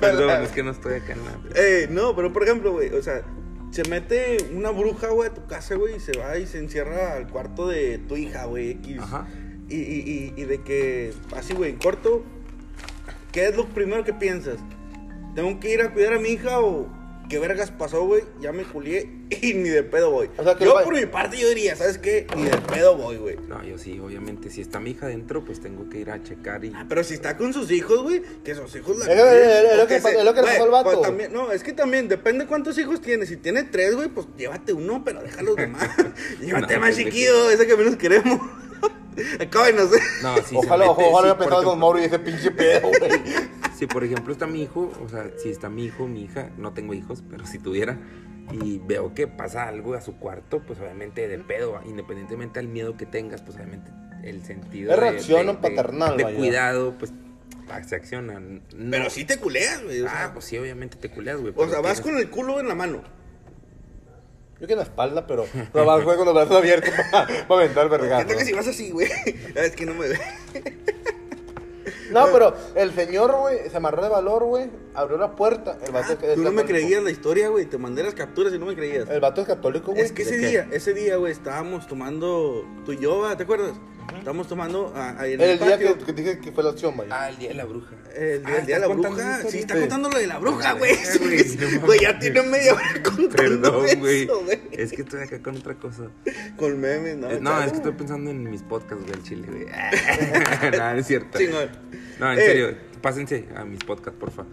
Perdón, es que no estoy acá en nada. Eh, no, pero por ejemplo, güey, o sea, se mete una bruja, güey, a tu casa, güey, y se va y se encierra al cuarto de tu hija, güey. Ajá. Y, y, y, y de que, así, güey, en corto, ¿qué es lo primero que piensas? ¿Tengo que ir a cuidar a mi hija o...? ¿Qué vergas pasó, güey? Ya me culié y ni de pedo voy. O sea, yo, por mi parte, yo diría, ¿sabes qué? Ni de pedo voy, güey. No, yo sí, obviamente. Si está mi hija adentro, pues tengo que ir a checar y... Ah, pero si está con sus hijos, güey, que sus hijos la... Es, es, es, lo, que, se... es lo que le pasó al vato. También, no, es que también, depende cuántos hijos tiene. Si tiene tres, güey, pues llévate uno, pero deja los demás. Llévate no, más chiquillo, que... ese que menos queremos. Acábenos, ¿eh? No, sí, ojalá, mete, ojalá hubiera sí, pensado con Mauro y ese pinche pedo, güey. Si por ejemplo está mi hijo, o sea, si está mi hijo, mi hija, no tengo hijos, pero si tuviera, y veo que pasa algo a su cuarto, pues obviamente de pedo, independientemente del miedo que tengas, pues obviamente el sentido de, reacción de, paternal, de, de cuidado, pues se accionan. No. Pero sí te culeas, güey. O sea, ah, pues sí, obviamente te culeas, güey. O sea, vas tienes... con el culo en la mano. Yo que en la espalda, pero no vas, güey, con los brazos abiertos para pa aventar vergas. Siento que si vas así, güey, es que no me ve. No, pero el señor, güey, se amarró de valor, güey, abrió la puerta. El vato ah, es, es tú no me creías la historia, güey, te mandé las capturas y no me creías. El vato es católico, güey. Es que ese día, qué? ese día, güey, estábamos tomando, tú y yo, ¿te acuerdas? Uh-huh. Estábamos tomando ahí en el, el día que, que dije que fue la opción, güey. Ah, el día de la bruja. El día, ah, el día de la bruja. Sí, está sí. contando lo de la bruja, güey. Güey, ya tiene media hora contando. Perdón, güey. Es que estoy acá con otra cosa. Con memes, ¿no? Eh, no, es que estoy pensando en mis podcasts, güey, el chile, güey. No, es cierto. Chingón. No, en eh. serio, pásense a mis podcasts, porfa.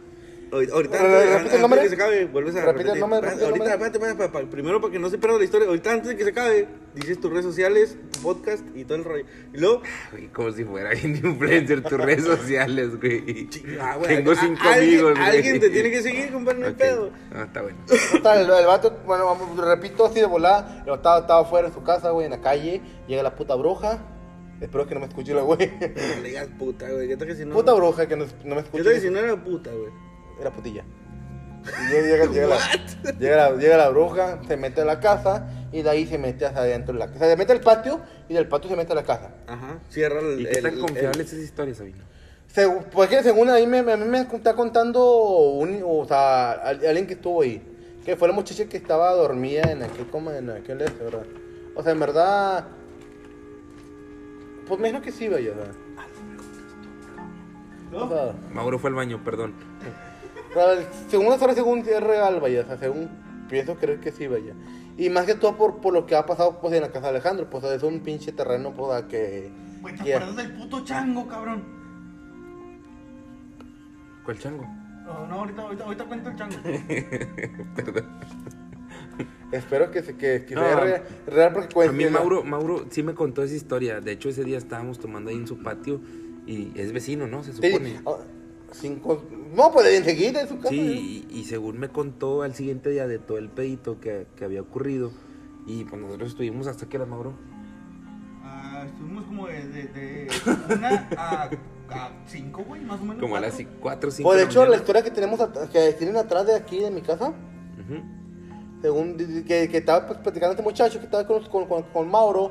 Ahorita antes de que se acabe, vuelves a repetir. Ahorita, espérate, primero para que no se pierda la historia. Ahorita antes de que se acabe, dices tus redes sociales, tu podcast y todo el rollo. Y luego, güey, como si fuera influencer tus redes sociales, güey. Tengo cinco amigos, güey. Alguien te tiene que seguir, compadre, no hay pedo. Ah, está bueno. El vato, bueno, vamos, repito así de volada. El vato estaba fuera de su casa, güey, en la calle. Llega la puta bruja. Espero que no me escuche la güey. No le digas puta, güey. ¿Qué tal que si no? Puta bruja que no, no me escuche. ¿Qué tal que si no era puta, güey? Era putilla. Y llega, llega, la, llega, la, llega la bruja, se mete a la casa y de ahí se mete hacia adentro. La, se mete al patio y del patio se mete a la casa. Ajá. Cierra el. ¿Y qué tan confiable es esa historia, Sabino? Segu, porque según ahí me, a mí me está contando un, o sea, alguien que estuvo ahí. Que fue la muchacha que estaba dormida en aquel coma, en aquel de verdad. O sea, en verdad. Pues menos que sí, vaya. ¿No? O sea, Mauro fue al baño, perdón. Según las horas, según es real, vaya. O sea, según pienso creer que sí, vaya. Y más que todo por, por lo que ha pasado pues en la casa de Alejandro. Pues es un pinche terreno, pues a que. Güey, te acuerdas del puto chango, cabrón. ¿Cuál chango? No, no, ahorita, ahorita, ahorita cuento el chango. Perdón. Espero que, se, que, que no, sea real, real porque cuenta. A mí Mauro, Mauro sí me contó esa historia. De hecho, ese día estábamos tomando ahí en su patio. Y es vecino, ¿no? Se supone sí, oh, cinco, no, pues bien seguida en su casa. Sí, y, y según me contó al siguiente día de todo el pedito que, que había ocurrido. Y pues nosotros estuvimos hasta que era Mauro. Ah, estuvimos como desde de, de una a... cinco, güey, más o menos. Como cuatro. A las cuatro, cinco. Por de hecho, la, la historia que tenemos que tienen atrás de aquí, de mi casa. Ajá. Uh-huh. Según que, que estaba platicando este muchacho que estaba con, con, con Mauro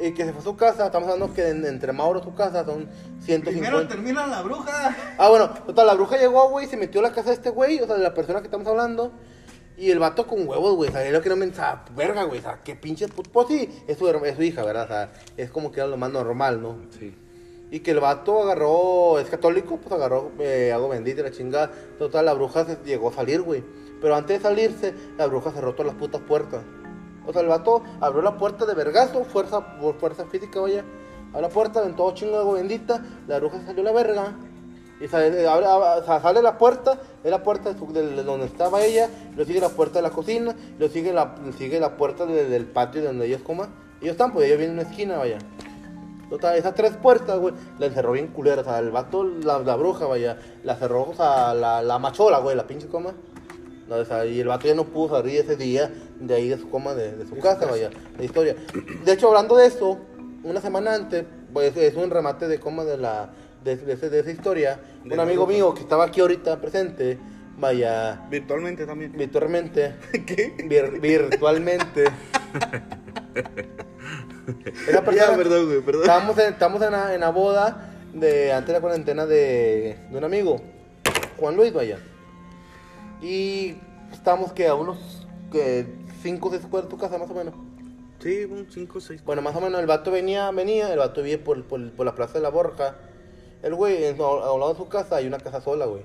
y que se fue a su casa, estamos hablando que en, entre Mauro y su casa son ciento cincuenta. Primero termina la bruja. Ah, bueno, o sea, la bruja llegó, güey, se metió a la casa de este güey, o sea, de la persona que estamos hablando. Y el vato con huevos, güey, o sea, es lo que no me... O sea, verga, güey, o sea, qué pinches putos. Pues sí, es su, es su hija, ¿verdad? O sea, es como que era lo más normal, ¿no? Sí. Y que el vato agarró, es católico, pues agarró eh, algo bendito, la chingada. Total, la bruja se, llegó a salir, güey. Pero antes de salirse, la bruja cerró todas las putas puertas. O sea, el vato abrió la puerta de vergazo, fuerza, fuerza física, vaya. Abrió la puerta, en todo chingo de agua bendita, la bruja salió la verga. Y sale, abre, abre, sale la puerta, es la puerta de, su, de, de donde estaba ella, lo sigue la puerta de la cocina, lo sigue la, sigue la puerta de, del patio de donde ellos coman. Ellos están, pues ellos vienen en una esquina, vaya. Total, esas tres puertas, güey, la encerró bien culera. O sea, el vato, la, la bruja, vaya, la cerró, o sea, la, la machola, güey, la pinche coma. No, o sea, y el vato ya no pudo salir ese día de ahí de su coma, de, de su es casa, vaya, la historia. De hecho, hablando de eso, una semana antes, pues es un remate de coma de la de, de, de, de esa historia. De un amigo mío que estaba aquí ahorita presente, vaya... Virtualmente también. Virtualmente. ¿Qué? Vir, virtualmente. Esa persona, ya, perdón, güey, perdón. Estamos, en, estamos en, la, en la boda de antes de la cuarentena de, de un amigo, Juan Luis, vaya. Y estamos que a unos cinco o seis cuadras de tu casa, más o menos. Sí, un cinco o seis. Bueno, más o menos el vato venía, venía, el vato vive por, por, por la plaza de la Borja. El güey, a un lado de su casa hay una casa sola, güey.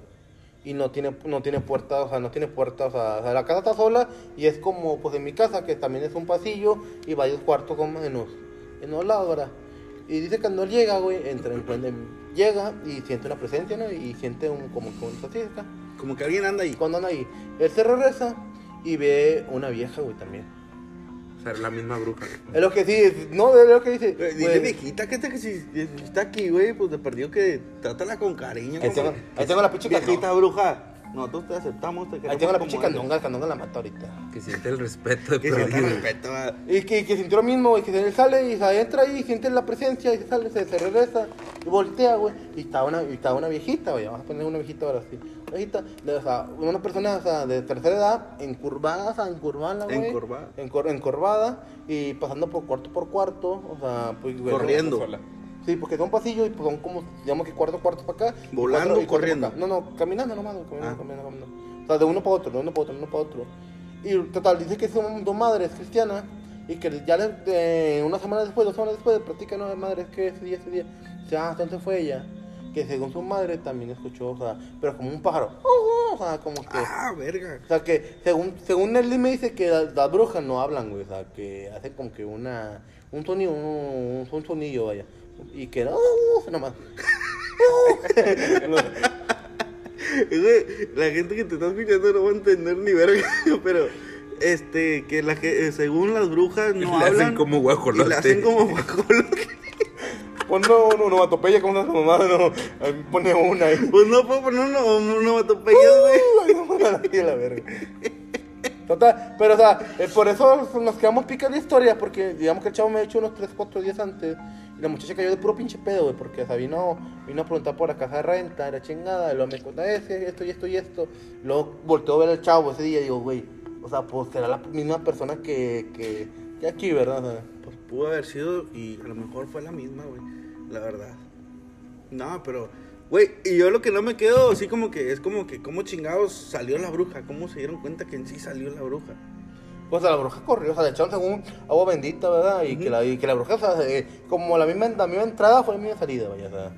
Y no tiene, no tiene puerta, o sea, no tiene puerta, o sea, o sea, la casa está sola. Y es como, pues en mi casa, que también es un pasillo y varios cuartos como en los, en los lados, ¿verdad? Y dice que no llega, güey, entra, en, llega y siente una presencia, ¿no? Y siente un, como que un satisca. Como que alguien anda ahí. Cuando anda ahí. Él se regresa y ve una vieja, güey, también. O sea, la misma bruja. Es lo que sí, es, no, es lo que dice. Pero, dice, viejita, que, este, que si está aquí, güey, pues te perdió que trátala con cariño. Ahí tengo, tengo la pinche viejita no. Bruja. Nosotros te aceptamos. Te ahí tengo la pinche candonga, candonga la mató ahorita. Que siente el respeto. Que siente el respeto. Y que, que sintió lo mismo, y que él sale y se entra ahí, y siente la presencia, y se sale, se, se regresa, y voltea, güey. Y está una, y está una viejita, güey, vamos a poner una viejita ahora sí. Una viejita, de, o sea, una persona, o sea, de tercera edad, encurvada, o sea, encurvada, güey. Encorvada. Encor, encorvada, y pasando por cuarto por cuarto, o sea, pues, güey. Corriendo. No, sí, porque son pasillos y pues son como, digamos que cuarto, cuarto para acá. Volando, cuatro, corriendo. Acá. No, no, caminando nomás, caminando, ah. caminando, caminando. O sea, de uno para otro, de uno para otro, de uno para otro. Y total, dice que son dos madres cristianas y que ya les, eh, una semana después, dos semanas después, practican no, madres que ese día, ese día. O sea, ah, entonces fue ella, que según su madre también escuchó, o sea, pero como un pájaro. Uh, uh, o sea, como que... Ah, verga. O sea, que según, según él me dice que las la brujas no hablan, güey, o sea, que hacen como que una, un sonido, un, un sonillo, vaya. Y que era, uh, uh, nomás. Uh. La gente que te está escuchando no va a entender ni verga, pero este, que la que según las brujas no le hablan, hacen como guajolote. Le hacen como guajolote. Pues no, no, no, onomatopeya con una mamada, no. Pone una ahí. Pues no puedo poner una onomatopeya, güey. La verga. Total, pero o sea, eh, por eso nos quedamos picas de historia, porque digamos que el chavo me ha hecho unos tres, cuatro días antes y la muchacha cayó de puro pinche pedo, güey, porque o sea, vino, vino a preguntar por la casa de renta, era chingada, luego me cuenta ese, esto y esto y esto. Luego volteó a ver al chavo ese día y digo, güey, o sea, pues será la misma persona que, que, que aquí, ¿verdad? O sea, pues pudo haber sido y a lo mejor fue la misma, güey, la verdad. No, pero... Güey, y yo lo que no me quedo así como que es como que cómo chingados salió la bruja, cómo se dieron cuenta que en sí salió la bruja. Pues la bruja corrió, o sea, le echaron según agua bendita, ¿verdad? Y, uh-huh. que, la, y que la bruja, o sea, eh, como la misma, la misma entrada fue la misma salida, vaya, o sea,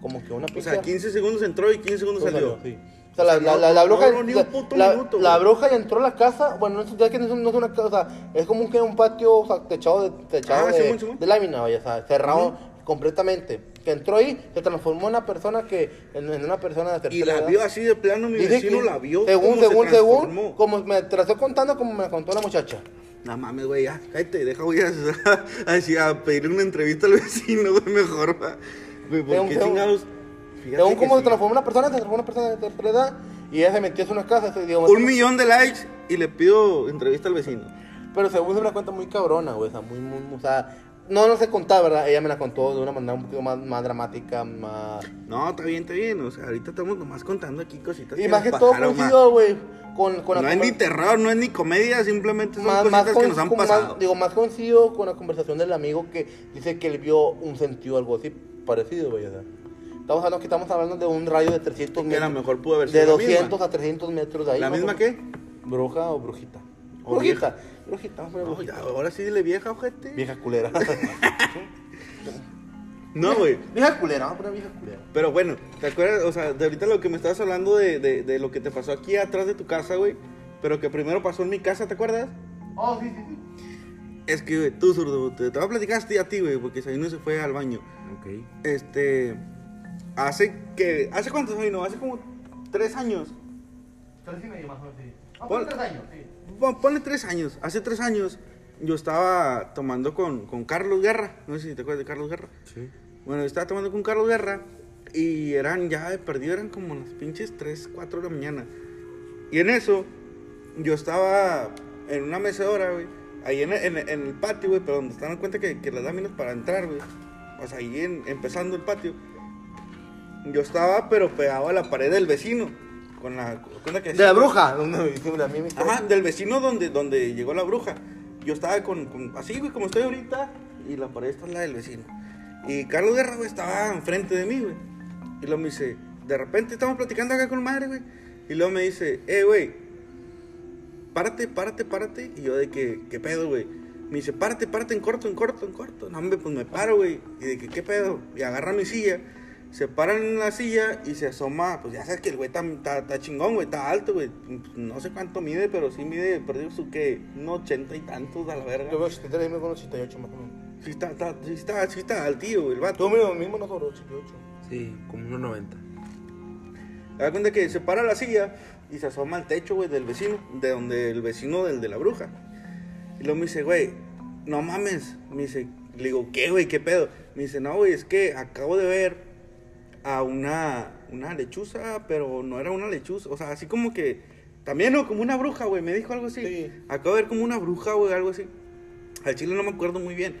como que una pica. O sea, quince segundos entró y quince segundos pues salió. salió sí. O sea, la, la, la, la bruja, no, no, la, minuto, la, la bruja ya entró a la casa, bueno, no, ya que no, no es una casa, o sea, es como que un patio, o sea, techado de, techado ah, de, sí, de lámina, vaya, o sea, cerrado. Uh-huh. Completamente, que entró ahí, se transformó en una persona que, en, en una persona de tercera edad. Y la vio así de plano, mi vecino la vio. Según, según, según, como me trazó contando, como me contó la muchacha. No mames, güey, ya, cállate, deja, voy a, a, a pedirle una entrevista al vecino, güey, mejor, güey, porque chingados. Según como sí. se transformó una persona, se transformó una persona de tercera edad, y ella se metió en una casa. Se, digamos, un millón de likes, y le pido entrevista al vecino. Pero según se me la cuenta muy cabrona, güey, o sea, muy, muy, o sea... No, no sé contar, ¿verdad? Ella me la contó de una manera un poquito más, más dramática, más... No, está bien, está bien. O sea, ahorita estamos nomás contando aquí cositas. Y más que, que todo coincidió, güey. Con, con no la... es ni terror, no es ni comedia, simplemente son más, cositas más con, que nos han pasado. Más, digo, más coincidió con la conversación del amigo que dice que él vio un sentido, algo así parecido, güey. O sea, estamos hablando que estamos hablando de un rayo de trescientos metros. Que a lo mejor pudo haber sido de doscientos a trescientos metros de ahí. ¿La misma qué? Bruja o brujita. O brujita. Vieja. Brujita, hombre, no, brujita. Ya, ahora sí dile vieja, ojete. Vieja culera. No, güey. Vieja culera, hombre, vieja culera. Pero bueno, ¿te acuerdas? O sea, de ahorita lo que me estabas hablando de, de, de lo que te pasó aquí atrás de tu casa, güey. Pero que primero pasó en mi casa, ¿te acuerdas? Oh, sí, sí, sí. Es que, güey, tú, zurdo, te, te voy a platicar a ti, güey, porque Sabino se fue al baño. Ok. Este, hace que, ¿hace cuánto, Sabino? Hace como tres años. Tres y medio más o menos, sí. Hace Pon... tres años, sí. Bueno, ponle tres años, hace tres años yo estaba tomando con, con Carlos Guerra, no sé si te acuerdas de Carlos Guerra. Sí. Bueno, yo estaba tomando con Carlos Guerra y eran ya de perdido, eran como las pinches tres, cuatro de la mañana. Y en eso, yo estaba en una mecedora, güey, ahí en, en, en el patio, güey, pero donde se dan cuenta que, que las láminas para entrar, güey. O sea, ahí en, empezando el patio, yo estaba pero pegado a la pared del vecino. Con la, con la que de la bruja. Ajá, del vecino donde, donde llegó la bruja. Yo estaba con, con así, güey, como estoy ahorita. Y la pared está la del vecino. Y Carlos Guerra, güey, estaba enfrente de mí, güey. Y luego me dice, de repente estamos platicando acá con madre, güey. Y luego me dice, eh, güey, párate, párate, párate. Y yo de que, ¿qué pedo, güey? Me dice, párate, párate, en corto, en corto, en corto. No, hombre, pues me paro, güey. Y de que, ¿qué pedo? Y agarra mi silla. Se paran en la silla y se asoma. Pues ya sabes que el güey está chingón, güey. Está alto, güey. No sé cuánto mide, pero sí mide, perdió su que unos ochenta y tantos a la verga. Yo veo ochenta y tres con ochenta y ocho más o menos. Sí está, está, sí está, sí está al tío, el vato. Tú mismo, mismo no sobre ochenta y ocho. Sí, como unos noventa. Te das cuenta que se para la silla y se asoma al techo, güey, del vecino. De donde el vecino del de la bruja. Y luego me dice, güey, no mames. Me dice, le digo, ¿qué, güey? ¿Qué pedo? Me dice, no, güey, es que acabo de ver a una, una lechuza, pero no era una lechuza, o sea, así como que, también, ¿no? Como una bruja, güey, me dijo algo así, sí. Acabo de ver como una bruja, güey, algo así, al chile no me acuerdo muy bien,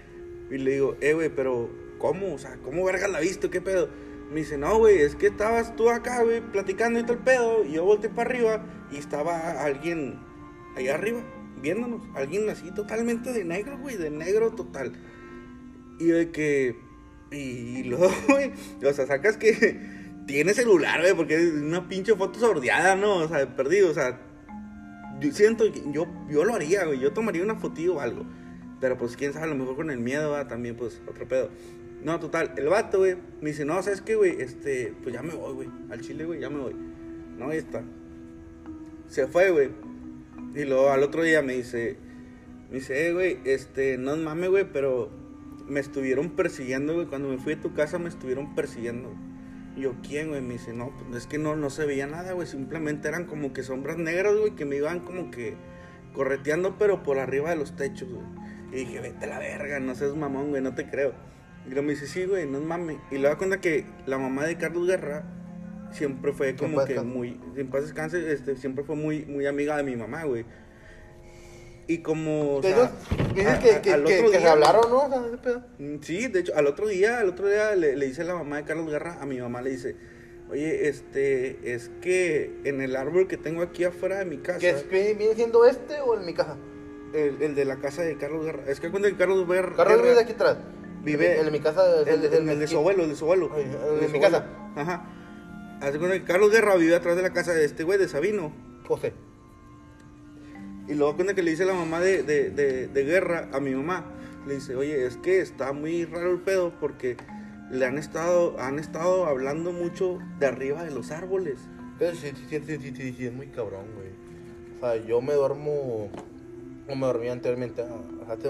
y le digo, eh, güey, pero, ¿cómo? O sea, ¿cómo verga la visto? ¿Qué pedo? Me dice, no, güey, es que estabas tú acá, güey, platicando y todo el pedo, y yo volteé para arriba, y estaba alguien allá arriba, viéndonos, alguien así totalmente de negro, güey, de negro total, y de que... Y luego, güey, o sea, sacas que tiene celular, güey, porque es una pinche foto sordeada, ¿no? O sea, perdido, o sea, yo siento, yo, yo lo haría, güey, yo tomaría una fotito o algo. Pero pues quién sabe, a lo mejor con el miedo, ¿verdad? También, pues, otro pedo. No, total, el vato, güey, me dice, no, ¿sabes qué, güey? Este, pues ya me voy, güey, al chile, güey, ya me voy. No, ahí está. Se fue, güey. Y luego al otro día me dice, me dice, eh, güey, este, no mames, güey, pero... me estuvieron persiguiendo, güey, cuando me fui de tu casa me estuvieron persiguiendo. Yo, ¿quién, güey? Me dice, no, pues es que no, no se veía nada, güey. Simplemente eran como que sombras negras, güey, que me iban como que correteando, pero por arriba de los techos, güey. Y dije, vete a la verga, no seas mamón, güey, no te creo. Y luego me dice, sí, güey, no mames. Y luego da cuenta que la mamá de Carlos Guerra siempre fue como que muy, en paz descanse, este, siempre fue muy, muy amiga de mi mamá, güey. Y como, de o sea, ellos, dices a, que, a, que, al otro que, día, que se hablaron, ¿no? O sea, sí, de hecho, al otro día, al otro día le, le dice la mamá de Carlos Guerra, a mi mamá le dice, oye, este, es que en el árbol que tengo aquí afuera de mi casa. ¿Que es, viene siendo este o en mi casa? El, el de la casa de Carlos Guerra. Es que cuenta que Carlos Guerra. Carlos Guerra de aquí atrás. Vive. El de mi casa. El, el, el, el, el de su abuelo, el de su abuelo. El, el, el, el de, de mi casa. Ajá. Hace cuenta que Carlos Guerra vive atrás de la casa de este güey, de Sabino. José. Y luego cuenta que le dice la mamá de, de, de, de Guerra a mi mamá, le dice, oye, es que está muy raro el pedo porque le han estado, han estado hablando mucho de arriba de los árboles. Sí, sí, sí, sí, sí, sí, es muy cabrón, güey. O sea, yo me duermo, o me dormía anteriormente, antes,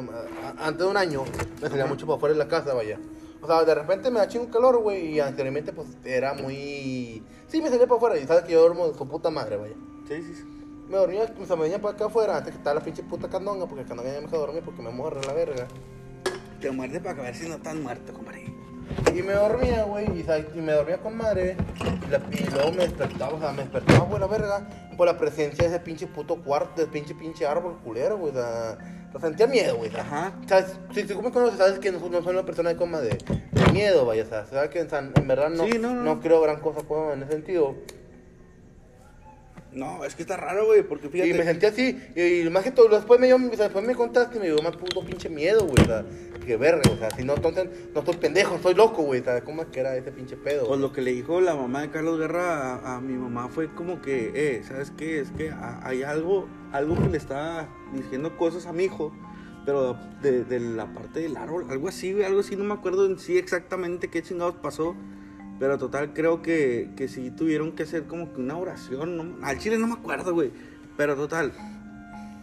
antes de un año, me salía mucho para afuera de la casa, vaya. O sea, de repente me da chingo calor, güey, y anteriormente pues era muy... Sí, me salía para afuera, y sabes que yo duermo con puta madre, vaya. Sí, sí, sí. Me dormía, o sea, me venía para acá afuera antes que estaba la pinche puta candonga, porque el candonga ya me dejó dormir porque me muerde la verga. Te muerde para ver si no estás muerto, compadre. Y me dormía, güey, y, y me dormía con madre. Y, la, y luego me despertaba, o sea, me despertaba, güey, la verga, por la presencia de ese pinche puto cuarto, de pinche pinche árbol culero, güey, o sea, o sentía miedo, güey. Ajá. O sea, si tú me conoces, sabes que no, no soy una persona de coma de, de miedo, vaya, o sea, sabes que o sea, en verdad no, sí, no, no. no creo gran cosa como en ese sentido. No, es que está raro, güey, porque fíjate... Y me sentí así, y, y más que todo, después me, dio, o sea, después me contaste y me dio más puto pinche miedo, güey, o sea, que verga, o sea, si no, entonces, no estoy pendejo, soy loco, güey, o sea, ¿cómo es que era ese pinche pedo? Pues lo que le dijo la mamá de Carlos Guerra a, a mi mamá fue como que, eh, ¿sabes qué? Es que a, hay algo, algo que le está diciendo cosas a mi hijo, pero de, de la parte del árbol, algo así, güey, algo así, no me acuerdo en sí exactamente qué chingados pasó. Pero total, creo que, que sí tuvieron que hacer como que una oración, ¿no? Al chile no me acuerdo, güey. Pero total,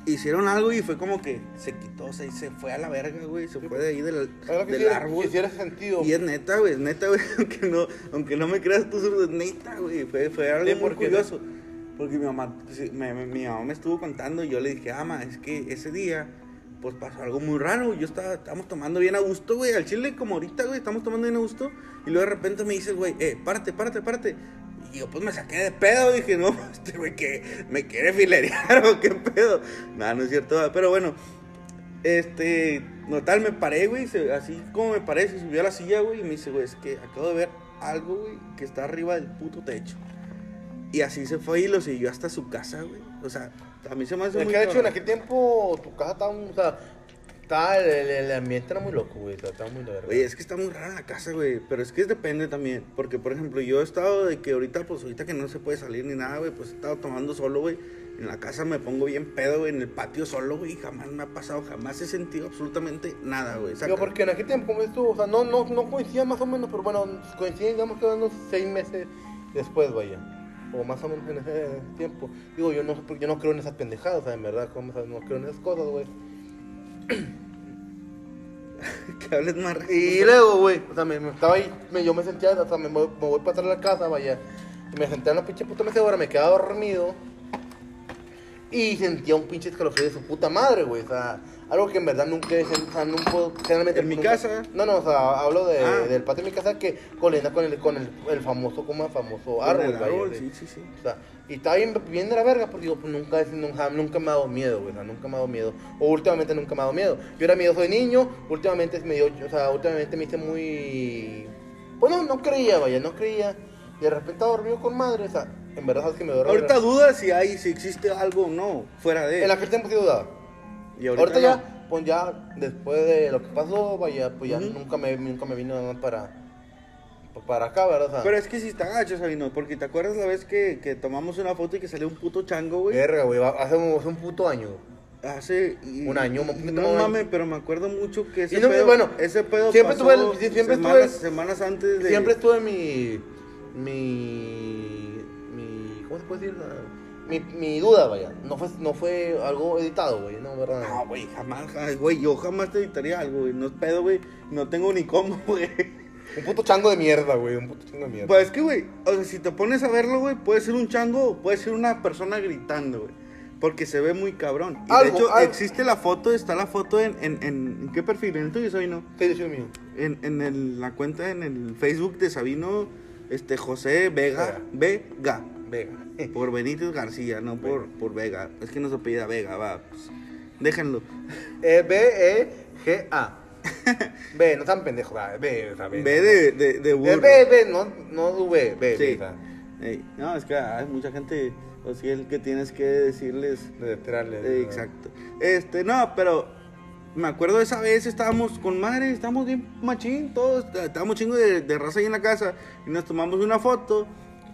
hicieron algo y fue como que se quitó, se, se fue a la verga, güey. Se fue de ahí del, claro del hiciera, árbol. Hiciera sentido. Y es neta, güey, es neta, güey. Aunque no, aunque no me creas tú, es neta, güey. Fue, fue algo sí, muy porque curioso. No. Porque mi mamá, me, me, mi mamá me estuvo contando y yo le dije, ama, es que ese día... Pues pasó algo muy raro, yo estaba, estábamos tomando bien a gusto, güey, al chile como ahorita, güey, estamos tomando bien a gusto. Y luego de repente me dices, güey, eh, párate, párate, párate. Y yo pues me saqué de pedo, dije, no, este güey que me quiere filerear o qué pedo. Nada, no es cierto, pero bueno, este, total, me paré, güey, así como me paré, se subió a la silla, güey, y me dice, güey, es que acabo de ver algo, güey, que está arriba del puto techo. Y así se fue y lo siguió hasta su casa, güey, o sea... A mí se me hace es muy que, de hecho, en aquel tiempo tu casa estaba, o sea, estaba, el, el, el ambiente era muy loco, güey, estaba muy largo. Oye, es que está muy rara la casa, güey, pero es que depende también, porque, por ejemplo, yo he estado de que ahorita, pues, ahorita que no se puede salir ni nada, güey, pues, he estado tomando solo, güey, en la casa me pongo bien pedo, güey, en el patio solo, güey, jamás me ha pasado, jamás he sentido absolutamente nada, güey. Yo, porque en aquel tiempo, esto, o sea, no, no, no coincidía más o menos, pero bueno, coincidía, digamos, que unos seis meses después, vaya. O más o menos en ese tiempo. Digo, yo no, yo no creo en esas pendejadas, o sea, en verdad, como, o sea, no creo en esas cosas, güey. Que hables más rápido. Y luego, güey, o sea, me, me estaba ahí, me, yo me sentía, o sea, me, me voy para atrás de la casa, vaya. Y me senté en la pinche puta mecedora, me quedaba dormido. Y sentía un pinche escalofrío de su puta madre, güey, o sea, algo que en verdad nunca, o sea, nunca, generalmente... ¿En mi nunca, casa? No, no, o sea, hablo de, ah. del patio de mi casa que colinda con el, con el, el famoso, como el famoso árbol, el árbol vaya, sí, sí, sí. O sea, y estaba bien, bien de la verga porque digo, pues nunca, nunca, nunca me ha dado miedo, güey, o sea, nunca me ha dado miedo, o últimamente nunca me ha dado miedo. Yo era miedoso de niño, últimamente me dio, o sea, últimamente me hice muy... Bueno, no creía, vaya, no creía, y de repente estaba dormido con madre, o sea... En verdad sabes que me duele. Ahorita dudas si hay, si existe algo o no, fuera de él. En aquel tiempo sí dudaba. Y ahorita, ahorita ya, no. Pues ya, después de lo que pasó, vaya, pues ya uh-huh. nunca me nunca me vino nada más para, para acá, ¿verdad? O sea, pero es que sí está gacho, Sabino, porque te acuerdas la vez que, que tomamos una foto y que salió un puto chango, güey. Verga, güey, hace, hace un puto año. Hace y, un año, y, no mames, pero me acuerdo mucho que ese no, pedo, bueno, ese pedo siempre pasó tuve, siempre semanas, tuve, semanas antes de... Siempre estuve mi... mi... ¿Cómo se puede decir? Mi, mi duda, vaya. No fue, no fue algo editado, güey. No, ¿verdad? No, güey, jamás, güey. Yo jamás te editaría algo, güey. No es pedo, güey. No tengo ni cómo, güey. Un puto chango de mierda, güey. Un puto chango de mierda. Pues es que, güey, o sea, si te pones a verlo, güey, puede ser un chango o puede ser una persona gritando, güey. Porque se ve muy cabrón. Y algo, de hecho, algo. Existe la foto, está la foto en... ¿En, en, ¿en qué perfil? ¿En el tuyo, Sabino? Sí, yo soy mío. En, en el, la cuenta, en el Facebook de Sabino, este, José Vega. Vega. Vega. Vega. Por Benítez García, no Vega. Por, por Vega. Es que no se apellida Vega, va. Pues, déjenlo. E B E G A. B, no tan pendejo. B, B, B. B de, de, de burro. B, B, no, no V. B, sí. B. Ey, no, es que hay mucha gente... O si es el que tienes que decirles... Detrarles. Eh, exacto. Este, no, pero... Me acuerdo de esa vez, estábamos con madre, estábamos bien machín, todos... Estábamos chingos de, de raza ahí en la casa. Y nos tomamos una foto.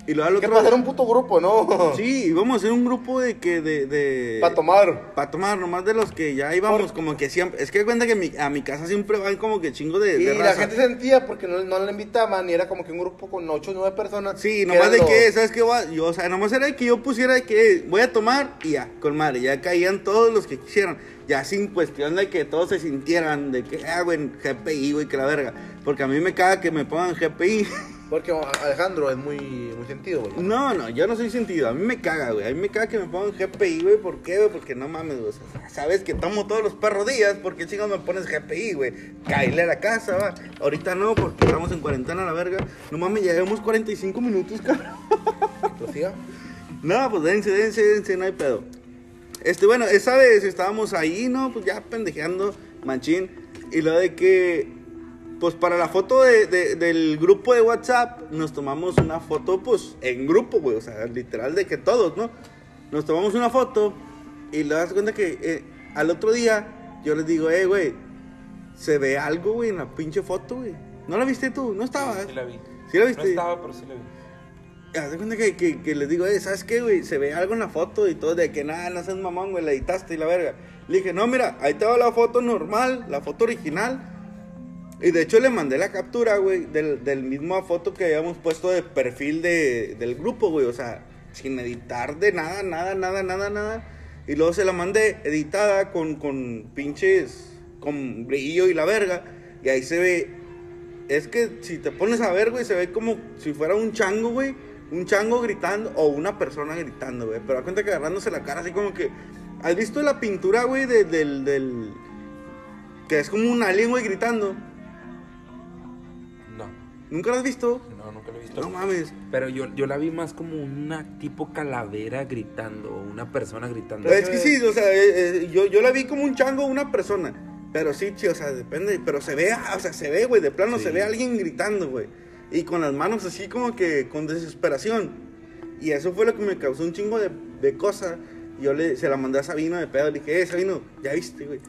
Y luego al otro... ¿Qué pasa? Era un puto grupo, ¿no? Sí, íbamos a hacer un grupo de que... de, de... Para tomar. Para tomar, nomás de los que ya íbamos. Por... como que siempre... Es que cuenta que mi, a mi casa siempre van como que chingos de, de raza. Y la gente sentía porque no, no la invitaban y era como que un grupo con ocho o nueve personas. Sí, nomás de los... que, ¿sabes qué? Yo, o sea, nomás era que yo pusiera de que voy a tomar y ya, con madre. Ya caían todos los que quisieran. Ya sin cuestión de que todos se sintieran de que, ah, güey, G P I, güey, que la verga. Porque a mí me caga que me pongan G P I. Porque Alejandro es muy, muy sentido, güey. No, no, yo no soy sentido. A mí me caga, güey. A mí me caga que me pongan G P I, güey. ¿Por qué, güey? Porque no mames, güey. O sea, sabes que tomo todos los perros días. ¿Por qué chingados me pones G P I, güey? Cáile a la casa, va. Ahorita no, porque estamos en cuarentena, la verga. No mames, llevamos cuarenta y cinco minutos, cabrón. ¿Tosía? No, pues dense, dense, dense, no hay pedo. Este, bueno, esa vez estábamos ahí, ¿no? Pues ya pendejeando, manchín. Y lo de que... Pues para la foto de, de, del grupo de WhatsApp, nos tomamos una foto, pues, en grupo, güey. O sea, literal de que todos, ¿no? Nos tomamos una foto y le das cuenta que eh, al otro día yo les digo, eh, güey, se ve algo, güey, en la pinche foto, güey. ¿No la viste tú? ¿No estabas? Sí, sí la vi. ¿Sí la viste? No estaba, pero sí la vi. Haz de cuenta que, que, que les digo, eh, ¿sabes qué, güey? Se ve algo en la foto y todo, de que nada, no seas mamón, güey, la editaste y la verga. Le dije, no, mira, ahí estaba la foto normal, la foto original. Y de hecho le mandé la captura, güey, del, del mismo foto que habíamos puesto de perfil de, del grupo, güey. O sea, sin editar de nada, nada, nada, nada, nada. Y luego se la mandé editada con, con pinches, con brillo y la verga. Y ahí se ve, es que si te pones a ver, güey, se ve como si fuera un chango, güey. Un chango gritando o una persona gritando, güey. Pero da cuenta que agarrándose la cara así como que... ¿Has visto la pintura, güey, de, del, del... que es como un alien, güey, gritando? ¿Nunca lo has visto? No, nunca lo he visto. No mames. Pero yo, yo la vi más como una tipo calavera gritando, una persona gritando. Es que sí, o sea, eh, eh, yo, yo la vi como un chango, una persona. Pero sí, sí, o sea, depende. Pero se ve, o sea, se ve, güey, de plano sí. Se ve a alguien gritando, güey. Y con las manos así como que con desesperación. Y eso fue lo que me causó un chingo de, de cosa. Yo le, se la mandé a Sabino de pedo. Le dije, eh, Sabino, ¿ya viste, güey?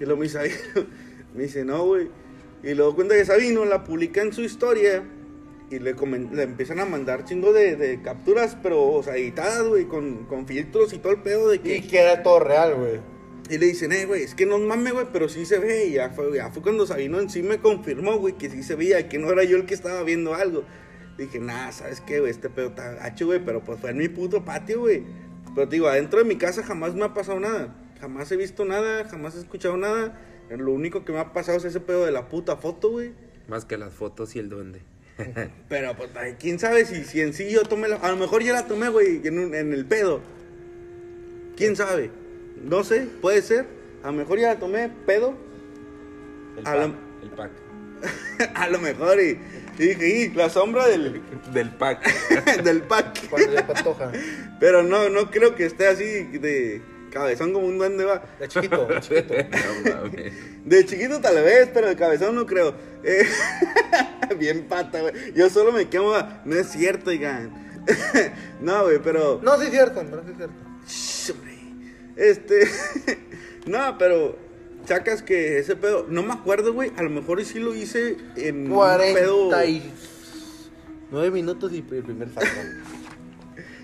Y luego me dice, Sabino, me dice, no, güey. Y luego cuenta que Sabino la publica en su historia y le, coment- le empiezan a mandar chingo de, de capturas, pero, o sea, editadas, güey, con, con filtros y todo el pedo de que... Y queda todo real, güey. Y le dicen, eh, güey, es que no mames, güey, pero sí se ve. Y ya fue, ya fue cuando Sabino en sí me confirmó, güey, que sí se veía, que no era yo el que estaba viendo algo. Dije, nah, ¿sabes qué, güey? Este pedo está gacho, güey, pero pues fue en mi puto patio, güey. Pero te digo, adentro de mi casa jamás me ha pasado nada. Jamás he visto nada, jamás he escuchado nada. Lo único que me ha pasado es ese pedo de la puta foto, güey. Más que las fotos y el duende. Pero, pues, quién sabe si, si en sí yo tomé la... A lo mejor ya la tomé, güey, en, un, en el pedo. ¿Quién sabe? No sé, puede ser. A lo mejor ya la tomé, pedo. El pack. A lo, el pack. A lo mejor, y, y dije, y, la sombra del... del pack. Del pack. Cuando la patoja. Pero no, no creo que esté así de... Cabezón como un duende, va. De chiquito, de chiquito. De chiquito tal vez, pero de cabezón no creo. Eh, bien pata, güey. Yo solo me quemo, va. No es cierto, digan. No, güey, pero... No, sí es cierto, no, sí es cierto. Este... No, pero... Sacas que ese pedo... No me acuerdo, güey. A lo mejor sí lo hice en cuarenta y nueve minutos y el primer salto.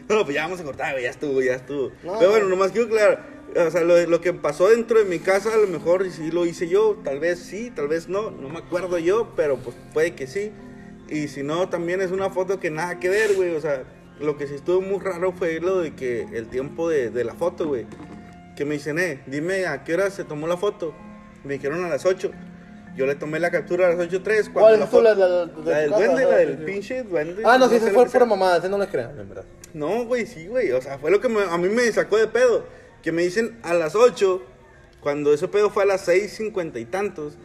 No, pues ya vamos a cortar, ya estuvo, ya estuvo. No, pero bueno, nomás quiero aclarar. O sea, lo, lo que pasó dentro de mi casa, a lo mejor sí lo hice yo. Tal vez sí, tal vez no. No me acuerdo yo, pero pues puede que sí. Y si no, también es una foto que nada que ver, güey. O sea, lo que sí estuvo muy raro fue lo de que el tiempo de, de la foto, güey. Que me dicen, eh, dime a qué hora se tomó la foto. Me dijeron a las ocho. Yo le tomé la captura a las ocho tres. ¿Cuál la fue? La, la, la, la del duende, la del pinche duende. Ah, no, sí, eso fue pura mamada, ese no les crean, en verdad. No, güey, sí, güey, o sea, fue lo que me, a mí me sacó de pedo. Que me dicen a las ocho, cuando ese pedo fue a las seis cincuenta y tantos.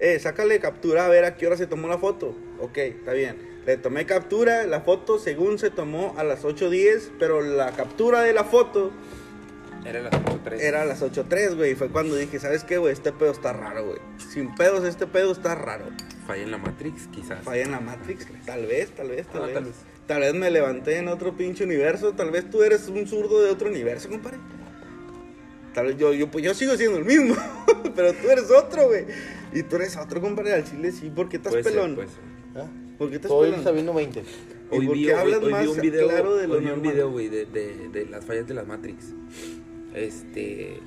Eh, sácale captura a ver a qué hora se tomó la foto. Ok, está bien. Le tomé captura, la foto según se tomó a las ocho diez, pero la captura de la foto... Era a las ocho tres. Era a las ocho tres, güey. Fue cuando dije, ¿sabes qué, güey? Este pedo está raro, güey. Sin pedos, este pedo está raro. Falla en la Matrix, quizás. Falla en la Matrix, tal vez, tal vez, tal, ah, vez. tal vez. Tal vez me levanté en otro pinche universo. Tal vez tú eres un zurdo de otro universo, compadre. Tal vez yo, yo, pues yo sigo siendo el mismo, pero tú eres otro, güey. Y tú eres otro, compadre, al chile, sí. ¿Por qué estás pues pelón? Ser, pues, ¿eh? ¿Por qué estás hoy pelón? Hoy Sabino veinte. ¿Y hoy por vi, qué hoy, hablas hoy, más hoy vi un video, claro de lo normal? Hoy vi un video, güey, de, de, de las fallas de la Matrix. Este,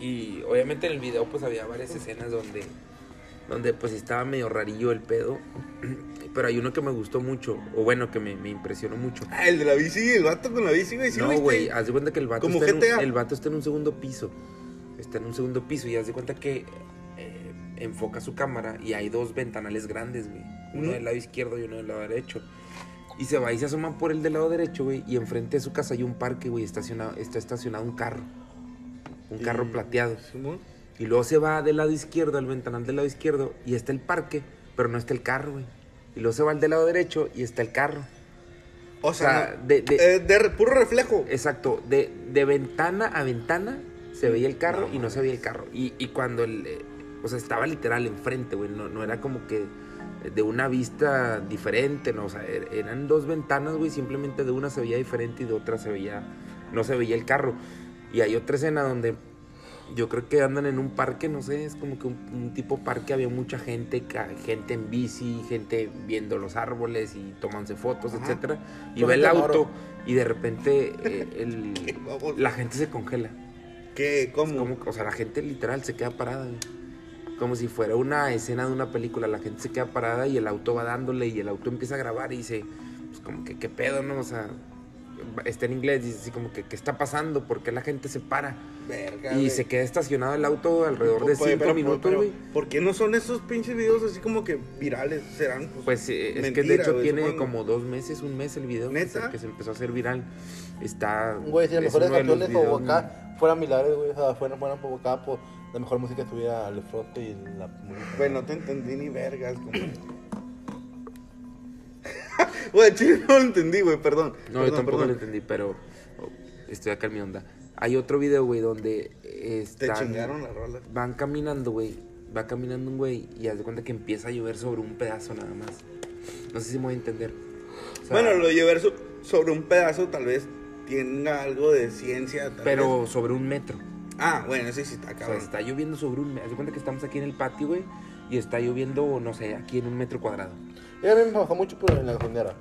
y obviamente en el video pues había varias escenas donde, donde pues estaba medio rarillo el pedo. Pero hay uno que me gustó mucho, o bueno, que me, me impresionó mucho. Ah, el de la bici, el vato con la bici, güey. ¿Sí no, güey, haz de cuenta que el vato, está en, el vato está en un segundo piso. Está en un segundo piso y haz de cuenta que eh, enfoca su cámara y hay dos ventanales grandes, güey. Uno ¿Mm? del lado izquierdo y uno del lado derecho. Y se va y se asoma por el del lado derecho, güey. Y enfrente de su casa hay un parque, güey. Estacionado, está estacionado un carro. Un carro plateado. Y luego se va del lado izquierdo, al ventanal del lado izquierdo. Y está el parque, pero no está el carro, güey. Y luego se va al del lado derecho y está el carro. O sea, o sea de, de, eh, de puro reflejo. Exacto. De, de ventana a ventana se veía el carro no, y no se veía el carro. Y, y cuando el... Eh, o sea, estaba literal enfrente, güey. No, no era como que... de una vista diferente, ¿no? O sea, eran dos ventanas, güey, simplemente de una se veía diferente y de otra se veía, no se veía el carro. Y hay otra escena donde yo creo que andan en un parque, no sé, es como que un, un tipo parque, había mucha gente, gente en bici, gente viendo los árboles y tomándose fotos, ajá, etcétera. Y va el auto oro. Y de repente eh, el, la gente se congela. ¿Qué? ¿Cómo? Como, o sea, la gente literal se queda parada, güey. Como si fuera una escena de una película. La gente se queda parada y el auto va dándole y el auto empieza a grabar y dice, pues como que qué pedo, ¿no? O sea, está en inglés, dice así como que qué está pasando, por qué la gente se para. Verga, y güey, se queda estacionado el auto alrededor pues, de cinco pero, minutos, pero, güey. ¿Por qué no son esos pinches videos así como que virales? Serán pues, pues eh, mentira, es que de hecho güey, tiene cuando... como dos meses, un mes el video que se, que se empezó a hacer viral. Está... Güey, si a lo mejor canciones como acá fueran milagros, güey, o sea, fueran como acá, pues... La mejor música estuviera al frote y la... Güey, no te entendí ni vergas, güey. Güey, chile, no lo entendí, güey, perdón. No, perdón, yo tampoco perdón. lo entendí, pero... Oh, estoy acá en mi onda. Hay otro video, güey, donde... Están, te chingaron la rola. Van caminando, güey. Va caminando un güey y haz de cuenta que empieza a llover sobre un pedazo nada más. No sé si me voy a entender. O sea, bueno, lo de llover so- sobre un pedazo tal vez tenga algo de ciencia. Tal pero vez. sobre un metro. Ah, bueno, sí, sí está cabrón. O sea, está lloviendo sobre un... Haz de cuenta que estamos aquí en el patio, güey, y está lloviendo, no sé, aquí en un metro cuadrado. Y a mí me bajó mucho por en la gasolinera.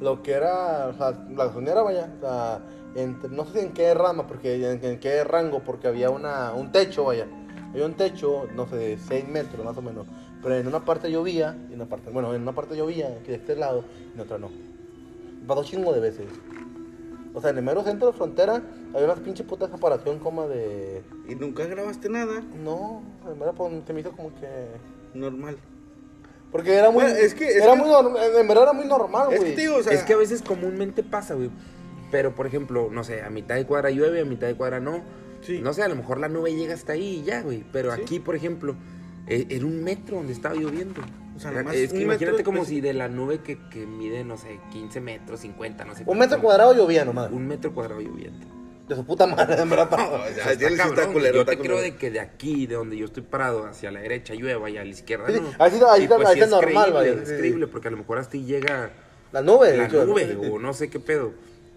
Lo que era... O sea, la gasolinera, vaya, o sea, en, no sé en qué rama, porque en, en qué rango, porque había una, un techo, vaya. Había un techo, no sé, de seis metros, más o menos. Pero en una parte llovía, y en una parte... Bueno, en una parte llovía, aquí de este lado, y en otra no. Pasó chingo de veces. O sea, en el mero centro de frontera había unas pinches putas aparación como de... ¿Y nunca grabaste nada? No, en verdad pues, se me hizo como que... Normal. Porque era muy... Bueno, es que... Era es muy que... En verdad era muy normal, güey. Es, que, o sea... es que a veces comúnmente pasa, güey. Pero, por ejemplo, no sé, a mitad de cuadra llueve, a mitad de cuadra no. Sí. No sé, a lo mejor la nube llega hasta ahí y ya, güey. Pero sí, aquí, por ejemplo, era un metro donde estaba lloviendo. O sea, nomás es que imagínate como si de la nube que, que mide, no sé, quince metros, cincuenta, no sé. Un metro cuadrado llovía nomás. Un metro cuadrado lloviendo. De su puta madre, en verdad. No, o sea, está cabrón, culero, yo te creo de que de aquí, de donde yo estoy parado, hacia la derecha llueva y a la izquierda no. Ahí está normal, güey. Es creíble, porque a lo mejor hasta ahí llega la nube, la nube, o no sé qué pedo.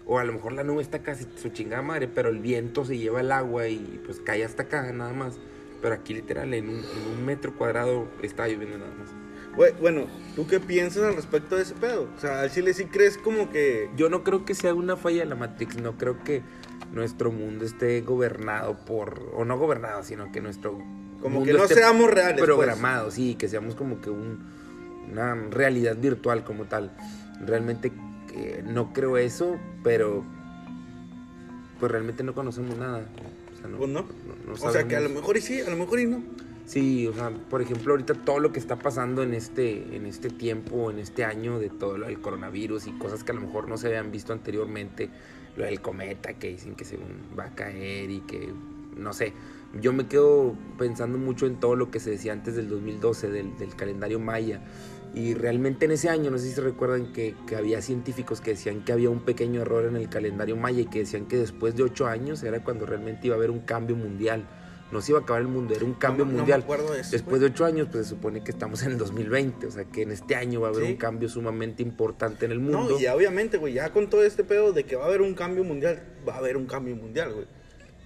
O a lo mejor la nube está casi su chingada madre, pero el viento se lleva el agua y pues cae hasta acá, nada más. Pero aquí, literal, en un, en un metro cuadrado está lloviendo nada más. Bueno, ¿tú qué piensas al respecto de ese pedo? O sea, al chile sí crees como que... Yo no creo que sea una falla de la Matrix. No creo que nuestro mundo esté gobernado por... O no gobernado, sino que nuestro... Como que no seamos reales. Programado, pues. Sí, que seamos como que un, una realidad virtual como tal. Realmente eh, no creo eso, pero... pues realmente no conocemos nada. O sea, no, pues no. no, no o sea, que a lo mejor y sí, a lo mejor y no. Sí, o sea, por ejemplo, ahorita todo lo que está pasando en este, en este tiempo, en este año, de todo lo del coronavirus y cosas que a lo mejor no se habían visto anteriormente, lo del cometa que dicen que según va a caer y que, no sé, yo me quedo pensando mucho en todo lo que se decía antes del dos mil doce, del, del calendario maya, y realmente en ese año, no sé si se recuerdan que, que había científicos que decían que había un pequeño error en el calendario maya y que decían que después de ocho años era cuando realmente iba a haber un cambio mundial. No se iba a acabar el mundo, era un cambio no, mundial. No me de eso, Después pues. de ocho años, pues se supone que estamos en el dos mil veinte, o sea que en este año va a haber ¿Sí? un cambio sumamente importante en el mundo. No, y obviamente, güey, ya con todo este pedo de que va a haber un cambio mundial, va a haber un cambio mundial, güey.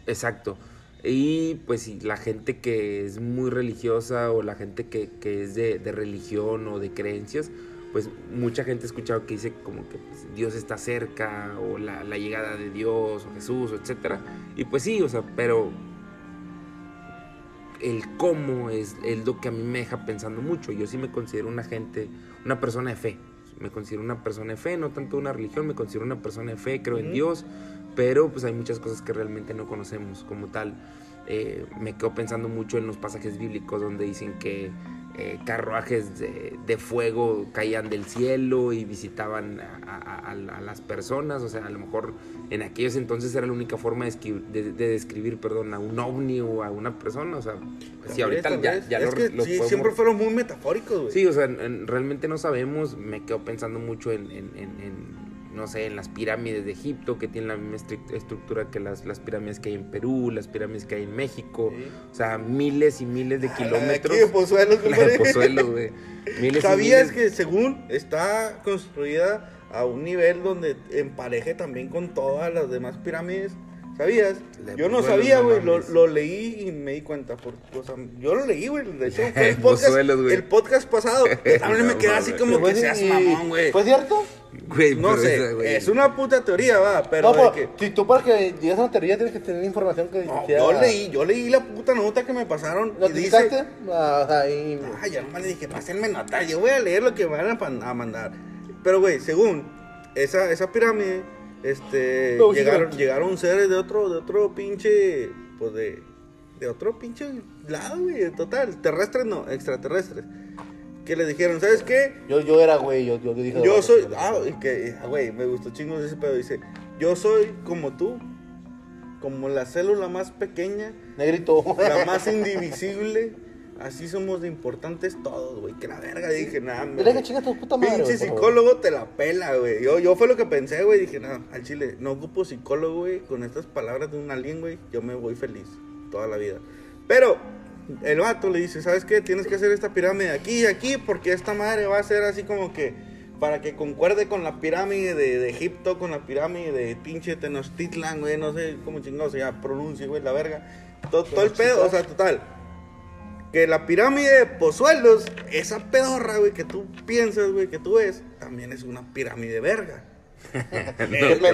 Exacto. Y pues si la gente que es muy religiosa o la gente que, que es de, de religión o de creencias, pues mucha gente ha escuchado que dice como que pues, Dios está cerca o la, la llegada de Dios o Jesús, etcétera. Y pues sí, o sea, pero... el cómo es, es lo que a mí me deja pensando mucho. Yo sí me considero una gente, una persona de fe. Me considero una persona de fe, no tanto una religión, me considero una persona de fe, creo en Dios, pero pues hay muchas cosas que realmente no conocemos como tal. Eh, me quedo pensando mucho en los pasajes bíblicos donde dicen que eh, carruajes de, de fuego caían del cielo y visitaban a, a, a, a las personas. O sea, a lo mejor en aquellos entonces era la única forma de, esqui- de, de describir perdón, a un ovni o a una persona. O sea, si ahorita ya, ya lo, lo sí, podemos... Siempre fueron muy metafóricos, güey. Sí, o sea, en, en, realmente no sabemos. Me quedo pensando mucho en... en, en, en no sé, en las pirámides de Egipto, que tienen la misma estructura que las, las pirámides que hay en Perú, las pirámides que hay en México, sí. O sea, miles y miles de kilómetros. La de Pozuelos, la de Pozuelos, güey. ¿Sabías miles... que según está construida a un nivel donde empareje también con todas las demás pirámides? ¿Sabías? Le yo no sabía, güey, lo, lo leí y me di cuenta, por, o sea, yo lo leí, güey, de hecho, fue el podcast, Pozuelos, el podcast pasado, también me quedé así como que seas mamón, güey. ¿Fue cierto? Güey, no sé, esa, güey. Es una puta teoría, va, pero... No, pero que... si tú para que llegues a una teoría tienes que tener información que... No, yo leí, yo leí la puta nota que me pasaron. ¿Lo utilizaste? Dice... Ah, ahí... ah, ya nomás le dije, pásenme nota, yo voy a leer lo que van a, a mandar. Pero, güey, según esa, esa pirámide, este... No, llegaron, llegaron seres de otro, de otro pinche... Pues de... De otro pinche lado, güey, total. Terrestres no, extraterrestres. Que le dijeron, ¿sabes qué? Yo, yo era, güey, yo, yo dije... Yo soy... Ah, que, güey, me gustó chingos ese pedo. Dice, yo soy como tú, como la célula más pequeña. Negrito. La más indivisible. Así somos de importantes todos, güey. Que la verga, dije, nada, güey. Mira que chingas tu puta madre. Pinche psicólogo te la pela, güey. Yo, yo fue lo que pensé, güey. Dije, nada, al chile, no ocupo psicólogo, güey. Con estas palabras de un alien, güey, yo me voy feliz toda la vida. Pero... el vato le dice, ¿sabes qué? Tienes que hacer esta pirámide aquí y aquí, porque esta madre va a ser así como que para que concuerde con la pirámide de, de Egipto, con la pirámide de pinche Tenochtitlán, güey, no sé cómo chingados se llama, pronuncie, güey, la verga. Todo, todo el pedo, o sea, total. Que la pirámide de Pozuelos, esa pedorra, güey, que tú piensas, güey, que tú ves, también es una pirámide verga. Es lo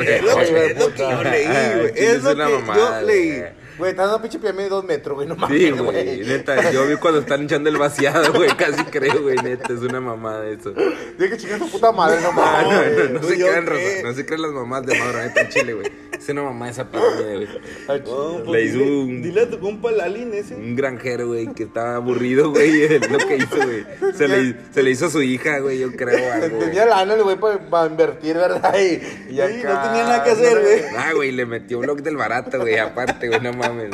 que yo leí, güey. Es lo que yo leí. Güey, está en una pinche pirámide de dos metros, güey, no mames. Sí, güey, neta, yo vi cuando están hinchando el vaciado, güey, casi creo, güey, neta, es una mamada eso. Tiene que chingar su puta madre, no mames. No, no, no, no, no se crean, Rosa, no se crean las mamás de Maduro, neta, en Chile, güey. Es una mamá esa pirámide, güey. Oh, pues le hizo dile, un... Dile a tu compa Lalín ese. Un granjero, güey, que estaba aburrido, güey, es lo que hizo, güey. Se le, se le hizo a su hija, güey, yo creo, güey. Tenía lana, güey, para invertir, ¿verdad? Y, y acá, sí, no tenía nada que hacer, güey. No, ah, güey, le metió un blog del barato, güey, aparte, güey, no mames. Güey.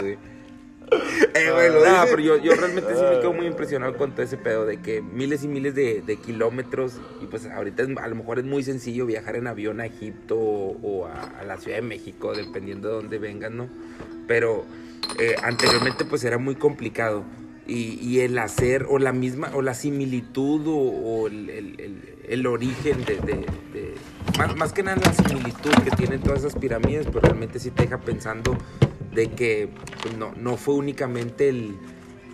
Eh, güey, lo nah, pero yo, yo realmente sí me quedo muy impresionado con todo ese pedo de que miles y miles de, de kilómetros, y pues ahorita es, a lo mejor es muy sencillo viajar en avión a Egipto o, o a, a la Ciudad de México, dependiendo de dónde vengan, ¿no? Pero eh, anteriormente pues era muy complicado. Y, y el hacer, o la misma, o la similitud, o, o el, el, el, el origen de, de, de más, más que nada la similitud que tienen todas esas pirámides, pues realmente sí te deja pensando de que pues no, no fue únicamente el,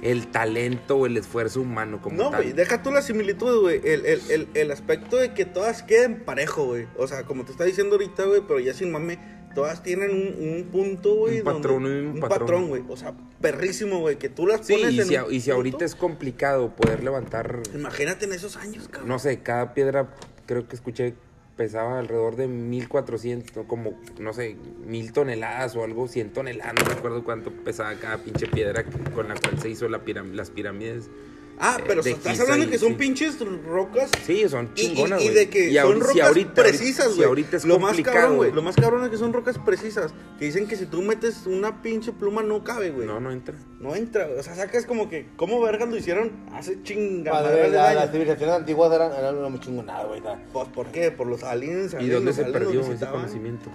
el talento o el esfuerzo humano como no, tal. No, güey, deja tú la similitud, güey, el, el, el, el aspecto de que todas queden parejo, güey, o sea, como te está diciendo ahorita, güey, pero ya sin mame, todas tienen un, un punto, güey. Un patrón, donde, un patrón, güey. O sea, perrísimo, güey, que tú las pones sí, y en si, un y si punto, ahorita es complicado poder levantar... Imagínate en esos años, cabrón. No sé, cada piedra, creo que escuché pesaba alrededor de mil cuatrocientos, como, no sé, mil toneladas o algo, cien toneladas, no recuerdo cuánto pesaba cada pinche piedra con la cual se hizo la piram- las pirámides. Ah, eh, pero estás hablando de que son pinches rocas. Sí, son chingonas, güey. Y, y, y de que y son ahorita, rocas si ahorita, precisas, güey. Si ahorita es lo complicado, más cabrón, güey. Lo más cabrón es que son rocas precisas. Que dicen que si tú metes una pinche pluma no cabe, güey. No, no entra. No entra, güey. O sea, sacas como que, ¿cómo vergas lo hicieron? Hace chingadas. Madre, la, las civilizaciones antiguas eran, eran una muy chingonada, güey. Pues, ¿por qué? Por los aliens. ¿Y dónde se perdió ese conocimiento?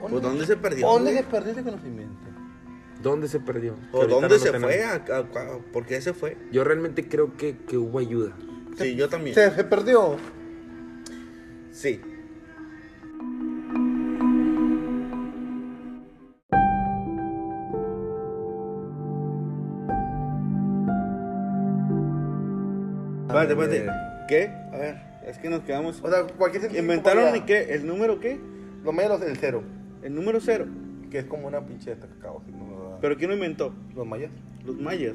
Pues, ¿dónde se perdió? ¿Dónde se perdió ese conocimiento? ¿Dónde se perdió? ¿O dónde no se tenemos? fue? A, a, ¿Por qué se fue? Yo realmente creo que, que hubo ayuda. Sí, se, yo también. ¿Se, se perdió? Sí. Espérate, espérate. ¿Qué? A ver, es que nos quedamos... O sea, cualquier... ¿Inventaron y qué? ¿El número qué? Lo menos el cero. ¿El número cero? Que es como una pinche de cacao. ¿Pero quién lo inventó? Los mayas. Los mayas.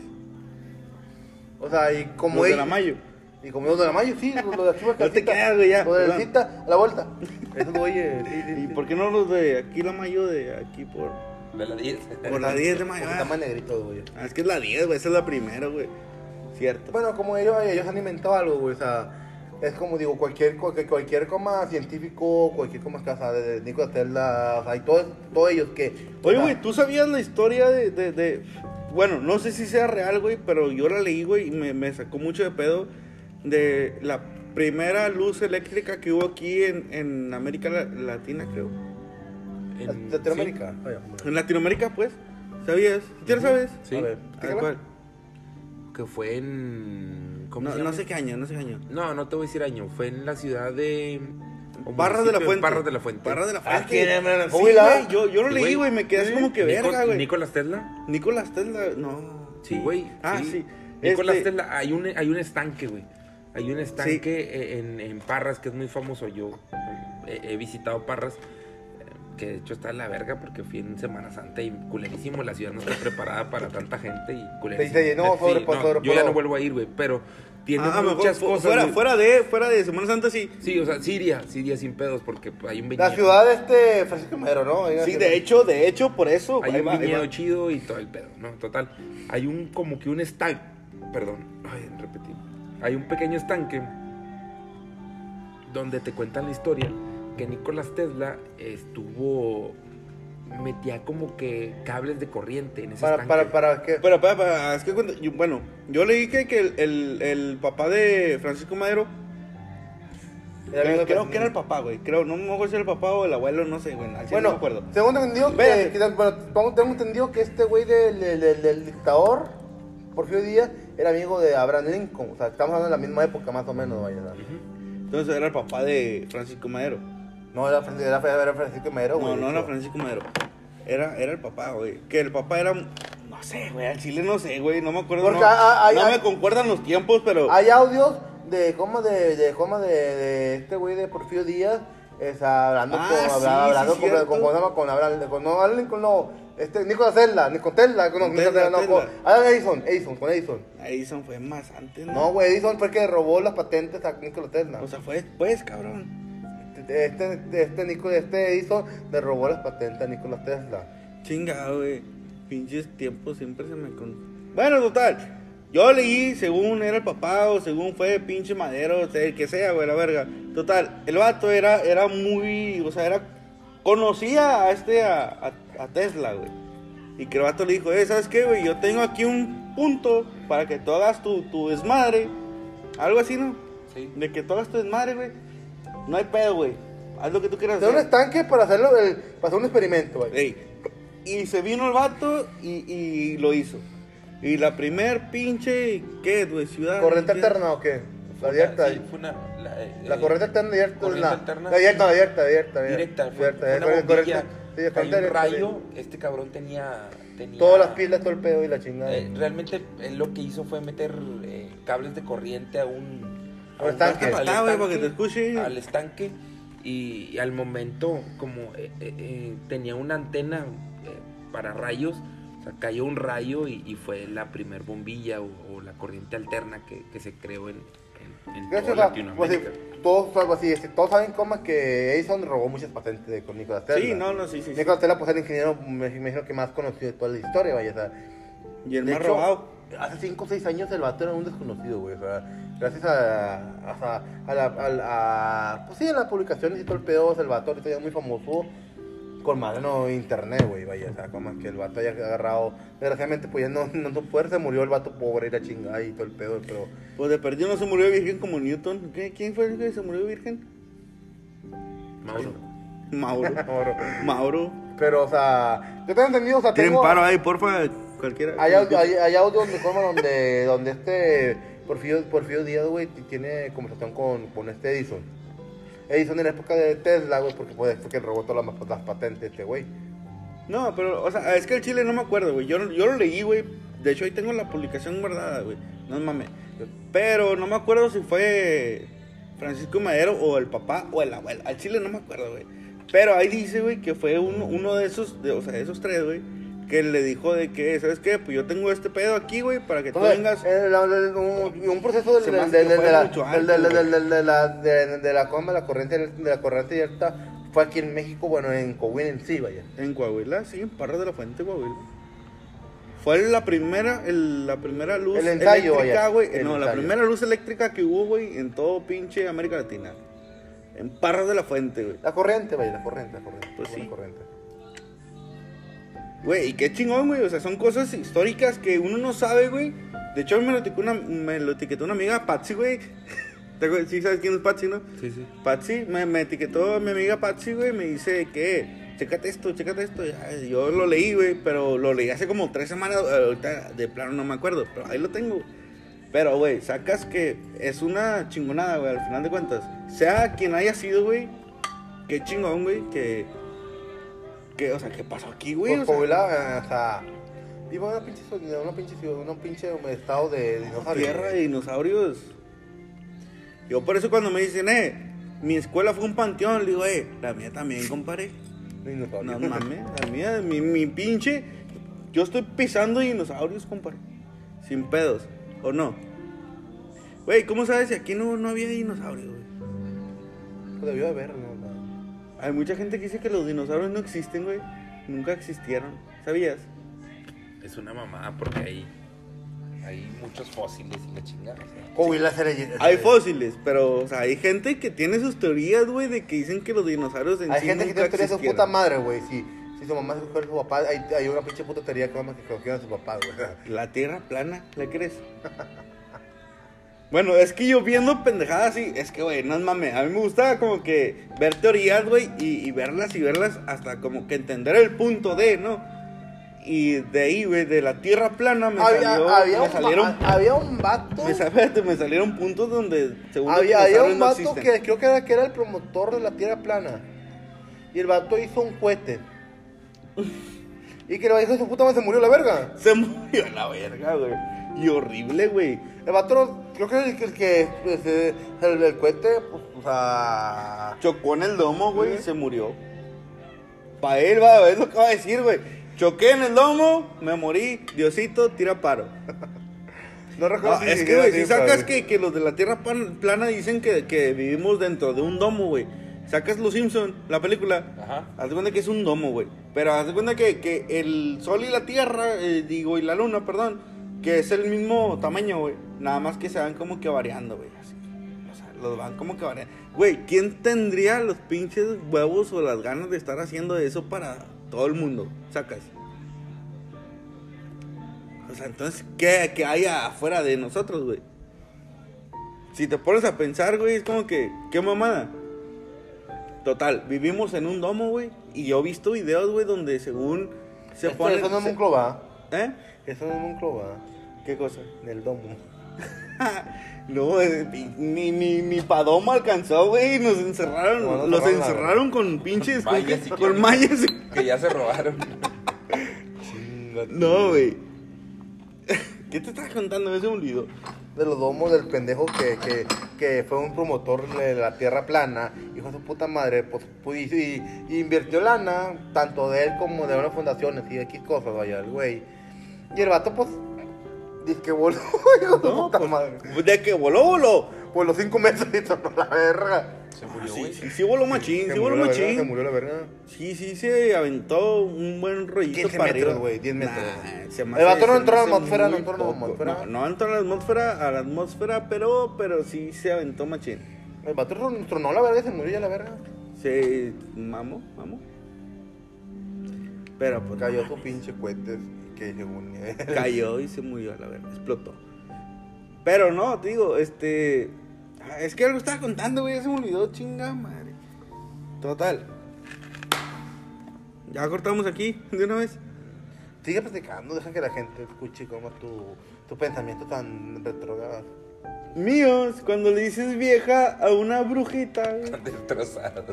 O sea, y como los ellos, de la Mayo. Y como los de la Mayo, sí, los de la Chiva. No te quedas, güey, ya. Los de la cita, a la vuelta. Eso lo oye. Sí, sí, ¿Y sí. por qué no los de aquí, la Mayo, de aquí por... De la diez. Por la diez de Mayo. Está más negrito, güey. Ah, es que es la diez, güey, esa es la primera, güey. Cierto. Bueno, como ellos, ellos han inventado algo, güey, o sea... Es como digo, cualquier cualquier, cualquier coma científico, cualquier coma casa de Nicolás Tesla, o sea, y todos todo ellos que... Oye, güey, ¿tú sabías la historia de, de, de...? Bueno, no sé si sea real, güey, pero yo la leí, güey, y me, me sacó mucho de pedo de la primera luz eléctrica que hubo aquí en, en América Latina, creo. ¿En Latinoamérica? Sí. En Latinoamérica, pues, ¿sabías? ¿Ya lo sabes? Sí. A ver, ¿a cuál? Que fue en... No, no sé qué año, no sé qué año. No, no te voy a decir año. Fue en la ciudad de... Parras de la Fuente. Parras de la Fuente. Parras de la Fuente. Ah, que era, era, era. Sí, güey, yo, yo lo sí, leí, güey, me quedé así como que Nico, verga, güey. ¿Nicolás Tesla? Nicolás Tesla, no. Sí, güey. Ah, sí. sí. Nicolás este... Tesla, hay un, hay un estanque, güey. Hay un estanque sí. en, en Parras que es muy famoso. Yo he, he visitado Parras, que de hecho está en la verga porque fui en Semana Santa y culerísimo, la ciudad no está preparada para tanta gente y culerísimo. Sí, no, sobre, sí, por, no, sobre, yo por. ya no vuelvo a ir, güey, pero tiene ah, muchas mejor, cosas. Fuera, fuera, de, fuera de Semana Santa, sí. Sí, o sea, Siria, Siria sin pedos porque hay un viñedo. La ciudad de este Francisco Madero, ¿no? Hay sí, de ciudad. hecho, de hecho, por eso. Hay un va, viñedo chido y todo el pedo, ¿no? Total, hay un como que un estanque, perdón, ay, repetí. Hay un pequeño estanque donde te cuentan la historia que Nicolás Tesla estuvo metía como que cables de corriente en ese para, estanque. Para, para, ¿qué? Pero, para, para, es que cuando, yo, bueno, yo leí que, que el, el, el papá de Francisco Madero, creo, creo que era el papá, güey, creo, no me acuerdo si era el papá o el abuelo, no sé, güey, así bueno, no me acuerdo. Según entendido, que, que, bueno, tengo entendido que este güey del, del, del dictador, Porfirio Díaz, era amigo de Abraham Lincoln, o sea, estamos hablando de la misma época, más o menos, vaya. Uh-huh. Entonces era el papá de Francisco Madero. No, era Francisco Madero, güey. No, no era Francisco Madero. Era, era el papá, güey. Que el papá era... No sé, güey, al chile no sé, güey. No me acuerdo. Porque no hay, no hay, me hay, concuerdan los tiempos, pero... Hay audios de cómo de, de, cómo de, de este güey de Porfirio Díaz está hablando ah, con... Sí, hablaba, hablando sí, con, con, con, con, con, hablando, con... No, hablan con... No, este, Nicolás Tesla, Nicolás Tesla, no, Nicolás Tesla, no, con, ah, Edison, Edison, con Edison. Edison fue más antes, ¿no? No, güey, Edison fue el que robó las patentes a Nicolás Tesla. O sea, fue después, cabrón. Este, este, este, Nicolás, este Edison le robó las patentes a Nicolás Tesla. Chinga, güey, pinches tiempos siempre se me con... Bueno, total, yo leí según era el papá o según fue pinche Madero, o sea, el que sea, güey, la verga. Total, el vato era, era muy, o sea, era... Conocía a este, a, a, a Tesla, güey. Y que el vato le dijo, eh, ¿sabes qué, güey? Yo tengo aquí un punto para que tú hagas tu, tu desmadre. Algo así, ¿no? Sí. De que tú hagas tu desmadre, güey. No hay pedo, güey. Haz lo que tú quieras hacer. Te un estanque para hacerlo, el, para hacer un experimento, güey. Ey. Y se vino el vato y, y lo hizo. Y la primer pinche, ¿qué, güey? Ciudad. ¿Corriente alterna o qué? La abierta ahí. Fue una... La, eh, la corriente alterna, abierta, corriente la, alterna la abierta, abierta, abierta, abierta, directa, abierta, abierta, una bombilla, sí, cayó un rayo, este cabrón tenía, tenía todas las pilas, todo el pedo y la chingada. Eh, realmente él lo que hizo fue meter eh, cables de corriente a un, a un estanque, al estanque, al estanque y, y al momento como eh, eh, eh, tenía una antena eh, para rayos, o sea, cayó un rayo y, y fue la primer bombilla o, o la corriente alterna que, que se creó en en, en gracias toda a, Latinoamérica. Pues, todos, algo así, todos saben cómo es que Edison robó muchas patentes con Nicolás Tesla. Sí, no, no, sí, sí. Nicolás sí. Tesla, pues, era el ingeniero, me imagino que más conocido de toda la historia, vaya, o sea, y el más hecho, robado. Hace cinco o seis años el vato era un desconocido, güey, o sea, gracias a, a, a, la, a, la, a pues sí, a las publicaciones y todo el pedo, o sea, el vato ahorita ya muy famoso, con más no internet, güey, vaya, o sea, como es que el vato haya agarrado, desgraciadamente, pues ya no, no poder, se murió el vato pobre, era chingada y todo el pedo, pero... Pues de perdido no se murió virgen como Newton. ¿Qué? ¿Quién fue el que se murió virgen? Mauro. Mauro. Mauro. Mauro. Pero, o sea, yo tengo entendido, o sea, tengo... Tienen paro ahí, porfa, cualquiera. Hay audio, hay, hay audio donde, donde, donde este Porfirio, Porfirio Díaz, güey, tiene conversación con, con este Edison. Edison en la época de Tesla, güey, porque fue que robó todas las, las patentes este güey. No, pero, o sea, es que el chile no me acuerdo, güey. Yo, yo lo leí, güey. De hecho, ahí tengo la publicación guardada, güey. No mames. Pero no me acuerdo si fue Francisco Madero o el papá o el abuelo. Al chile no me acuerdo, güey. Pero ahí dice, güey, que fue uno, uno de esos, de, o sea, de esos tres, güey, que le dijo de que, ¿sabes qué? Pues yo tengo este pedo aquí, güey, para que tú vengas. Un proceso de la coma, la corriente de la corriente abierta fue aquí en México, bueno, en Coahuila en sí, vaya. En Coahuila, sí, en Parras de la Fuente, Coahuila. Fue la primera, el, la primera luz el ensayo, eléctrica, güey. No, ensayo. La primera luz eléctrica que hubo, güey, en todo pinche América Latina. En Parras de la Fuente, güey. La corriente, vaya, la corriente, la corriente. Pues sí. Corriente. Güey, y qué chingón, güey, o sea, son cosas históricas que uno no sabe, güey. De hecho, me lo etiquetó una, me lo etiquetó una amiga, Patsy, güey. ¿Sí sabes quién es Patsy, no? Sí, sí. Patsy, me, me etiquetó mi amiga Patsy, güey, me dice que, chécate esto, chécate esto. Ay, yo lo leí, güey, pero lo leí hace como tres semanas, ahorita de plano no me acuerdo, pero ahí lo tengo. Pero, güey, sacas que es una chingonada, güey, al final de cuentas. Sea quien haya sido, güey, qué chingón, güey, que... ¿Qué? O sea, ¿qué pasó aquí, güey? Pues, o Coahuila, sea, o sea, vivo en una pinche ciudad, una pinche ciudad, un pinche estado de dinosaurios. Tierra de dinosaurios. Yo por eso cuando me dicen, eh, mi escuela fue un panteón, le digo, eh, la mía también, compadre. Dinosaurios. No mames, la mía, mi, mi pinche, yo estoy pisando dinosaurios, compadre. Sin pedos, ¿o no? Güey, ¿cómo sabes si aquí no, no había dinosaurios, güey? Pues debió haber, ¿no? Hay mucha gente que dice que los dinosaurios no existen, güey. Nunca existieron. ¿Sabías? Es una mamada porque hay, hay muchos fósiles y la chingada. O sea, sí. Hay fósiles, pero o sea, hay gente que tiene sus teorías, güey, de que dicen que los dinosaurios en hay sí nunca existieron. Hay gente que tiene teorías de su puta madre, güey. Si, si su mamá se cogió a su papá, hay, hay una pinche puta teoría que mamá se cogió a su papá, güey. La tierra plana, ¿la crees? Bueno, es que yo viendo pendejadas así, es que, güey, no es mame. A mí me gusta como que ver teorías, güey, y, y verlas y verlas hasta como que entender el punto de, ¿no? Y de ahí, güey, de la tierra plana me, había, salió, había me un, salieron... Había un vato... Me, sabes, me salieron puntos donde... Según había, los había un vato no que creo que era, que era el promotor de la tierra plana. Y el vato hizo un cohete. Y que le dijo, su puta madre, se murió la verga. Se murió la verga, güey. Y horrible, güey. El vato... Creo que el, el que ese, el, el cohete, pues, o sea... Chocó en el domo, güey, ¿sí? Y se murió. Pa' él, va, es lo que va a decir, güey. Choqué en el domo, me morí, Diosito, tira paro. No recuerdo. No, es que, güey, si sacas que, que los de la tierra plana dicen que, que vivimos dentro de un domo, güey. Sacas Los Simpson, la película, ajá. Haz de cuenta que es un domo, güey. Pero haz de cuenta que, que el sol y la tierra, eh, digo, y la luna, perdón... Que es el mismo tamaño, güey. Nada más que se van como que variando, güey. O sea, los van como que variando. Güey, ¿quién tendría los pinches huevos o las ganas de estar haciendo eso para todo el mundo? Sacas. O sea, entonces, ¿qué, qué hay afuera de nosotros, güey? Si te pones a pensar, güey, es como que, ¿qué mamada? Total, vivimos en un domo, güey. Y yo he visto videos, güey, donde según se este, ponen... Eso no es un club, ¿ah? ¿Eh? Eso no es un club, ¿ah? ¿Qué cosa? Del domo. No, ni, ni, ni pa' domo alcanzó, güey. Nos encerraron, no, no los encerraron con pinches mallas con, con mallas. Que ya se robaron. No, güey. ¿Qué te estás contando? Me se me olvidó. De los domos del pendejo que, que, que fue un promotor de la tierra plana, hijo de su puta madre, pues, pues y, y invirtió lana, tanto de él como de unas fundaciones y X cosas, vaya, el güey. Y el vato, pues, dice que voló, hijo de no, puta pues, madre. De que voló, voló. por los cinco meses y por la verga. Se murió, ah, sí, sí, sí, voló machín, sí, voló machín. Verga, se murió la verga. Sí, sí, se aventó un buen rollito para arriba, güey, diez metros. Nah, se me hace, el vato no entró a la atmósfera, no entró a la atmósfera. No, no entró a la atmósfera, a la atmósfera, pero, pero sí se aventó machín. El vato tronó la verga y se murió ya la verga. Se mamó, mamó. Pero pues, cayó con pinche cohetes que según él. Cayó y se murió a la verga, explotó. Pero no, te digo, este... Es que algo estaba contando, güey, se me olvidó, chinga madre. Total. Ya cortamos aquí, de una vez. Sigue platicando, deja que la gente escuche como tu, tu pensamiento tan retrogrado. Míos, cuando le dices vieja a una brujita. Tan destrozado.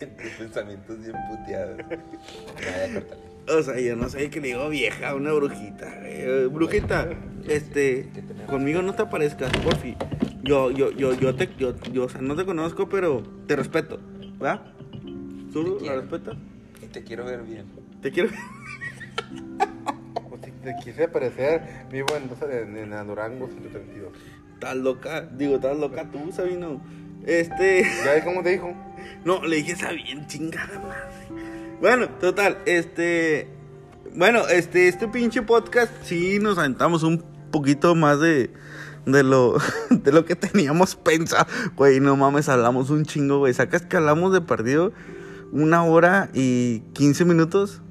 Tus pensamientos bien puteados. Vaya, córtale. O sea, yo no sé qué le digo vieja a una brujita. Eh, brujita, este, conmigo no te aparezcas, porfi. Yo, yo, yo, yo te, yo, yo, o sea, no te conozco, pero te respeto, ¿verdad? ¿Tú la respetas? Y te quiero ver bien. Te quiero ver. O si te quise aparecer, vivo entonces en, en Durango ciento treinta y dos. Estás loca, digo, estás loca tú, Sabino. Este. ¿Ya ves cómo te dijo? No, le dije Sabino, chingada madre. Bueno, total, este... Bueno, este este pinche podcast sí nos aventamos un poquito más de de lo de lo que teníamos pensado. Güey, no mames, hablamos un chingo, güey. ¿Sacas que hablamos de partido una hora y quince minutos?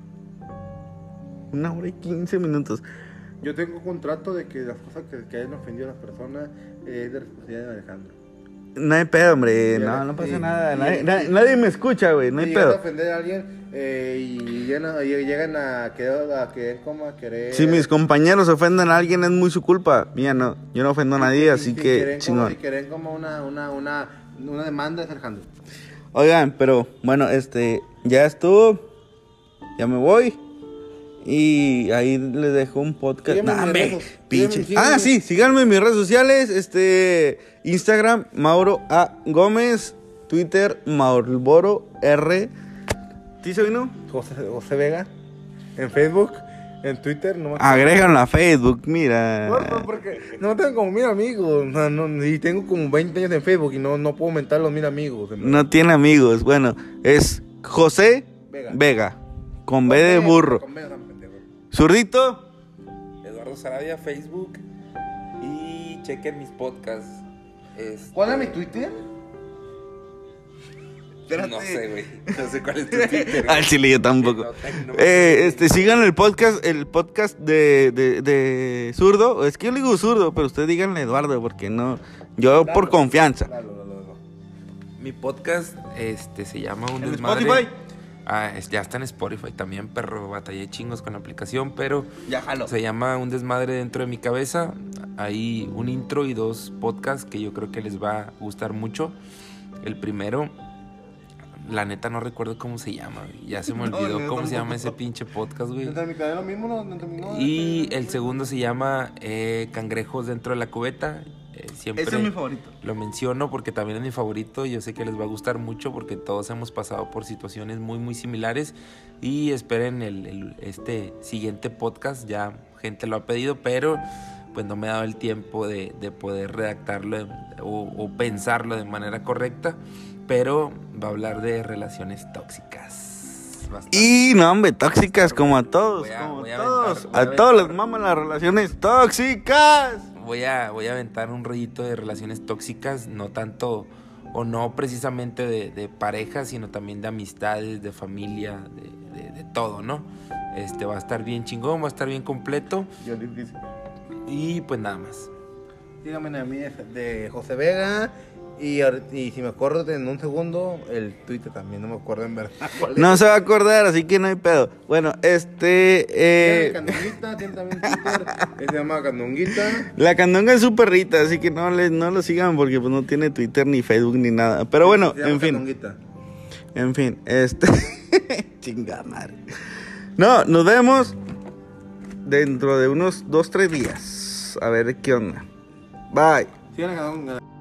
Una hora y quince minutos. Yo tengo un contrato de que las cosas que, que hayan ofendido a las personas eh, es de responsabilidad de Alejandro. No hay pedo, hombre, no, no pasa nada. Nadie, nadie, nadie me escucha, güey, no hay pedo. Si llegan a ofender a alguien eh, y llegan a querer, a querer como a querer. Si mis compañeros ofenden a alguien es muy su culpa. Mira, no, yo no ofendo a nadie, sí, así si que chingón. Si quieren como una, una, una, una demanda, es Alejandro. Oigan, pero bueno, este, ya estuvo, ya me voy. Y ahí les dejo un podcast. Nah, me, pinche. Ah, sí, síganme en mis redes sociales. Este Instagram, Mauro A. Gómez. Twitter, Mauro R. ¿Ti Sabino? José, José Vega. En Facebook, en Twitter, no. Agréganlo a Facebook, mira. No, no, porque no tengo como mil amigos. No, no, y tengo como veinte años en Facebook y no, no puedo aumentar los mil amigos. No tiene amigos. Bueno, es José Vega. Vega con B de burro. Con B de Zurdito, Eduardo Sarabia, Facebook. Y chequen mis podcasts. Este... ¿Cuál es mi Twitter? Espérate. No sé, güey. No sé cuál es tu Twitter. Al chile yo tampoco. No, no. Eh, este, sigan el podcast, el podcast de, de, de Zurdo. Es que yo le digo Zurdo, pero ustedes díganle Eduardo, porque no. Yo claro, por confianza. Claro, claro, claro. Mi podcast este, se llama Un Desmadre. Spotify. Ah, es, ya está en Spotify también, perro. Batallé chingos con la aplicación, pero ya jalo. Se llama Un Desmadre Dentro de Mi Cabeza. Hay un intro y dos podcasts que yo creo que les va a gustar mucho. El primero, la neta no recuerdo cómo se llama, güey. Ya se me olvidó no, cómo no, se llama no, ese pinche podcast, güey. Dentro de mi cabeza lo mismo, no, dentro de mi cabeza. Y el segundo se llama eh, Cangrejos Dentro de la Cubeta. Siempre ese es mi favorito. Lo menciono porque también es mi favorito. Yo sé que les va a gustar mucho porque todos hemos pasado por situaciones muy muy similares. Y esperen el, el, este siguiente podcast. Ya gente lo ha pedido, pero pues no me ha dado el tiempo de, de poder redactarlo o, o pensarlo de manera correcta. Pero va a hablar de relaciones tóxicas. Bastante. Y no, hombre, tóxicas como a todos, a, como a todos, a, a todos les maman las relaciones tóxicas. Voy a, voy a aventar un rollito de relaciones tóxicas, no tanto o no precisamente de, de pareja, sino también de amistades, de familia, de, de, de todo, ¿no? Este va a estar bien chingón, va a estar bien completo. Yo les dice. Y pues nada más. Díganme a mí de José Vega. Y, y si me acuerdo en un segundo, el Twitter también, no me acuerdo en verdad. No se va a acordar, así que no hay pedo. Bueno, este... Eh... Tiene Candonguita, tiene también Twitter, se llama Candonguita. La Candonga es su perrita, así que no, le, no lo sigan porque pues no tiene Twitter ni Facebook ni nada. Pero bueno, en fin. Candonguita. En fin, este... Chinga madre. No, nos vemos dentro de unos dos, tres días. A ver qué onda. Bye. Sí, la Candonga.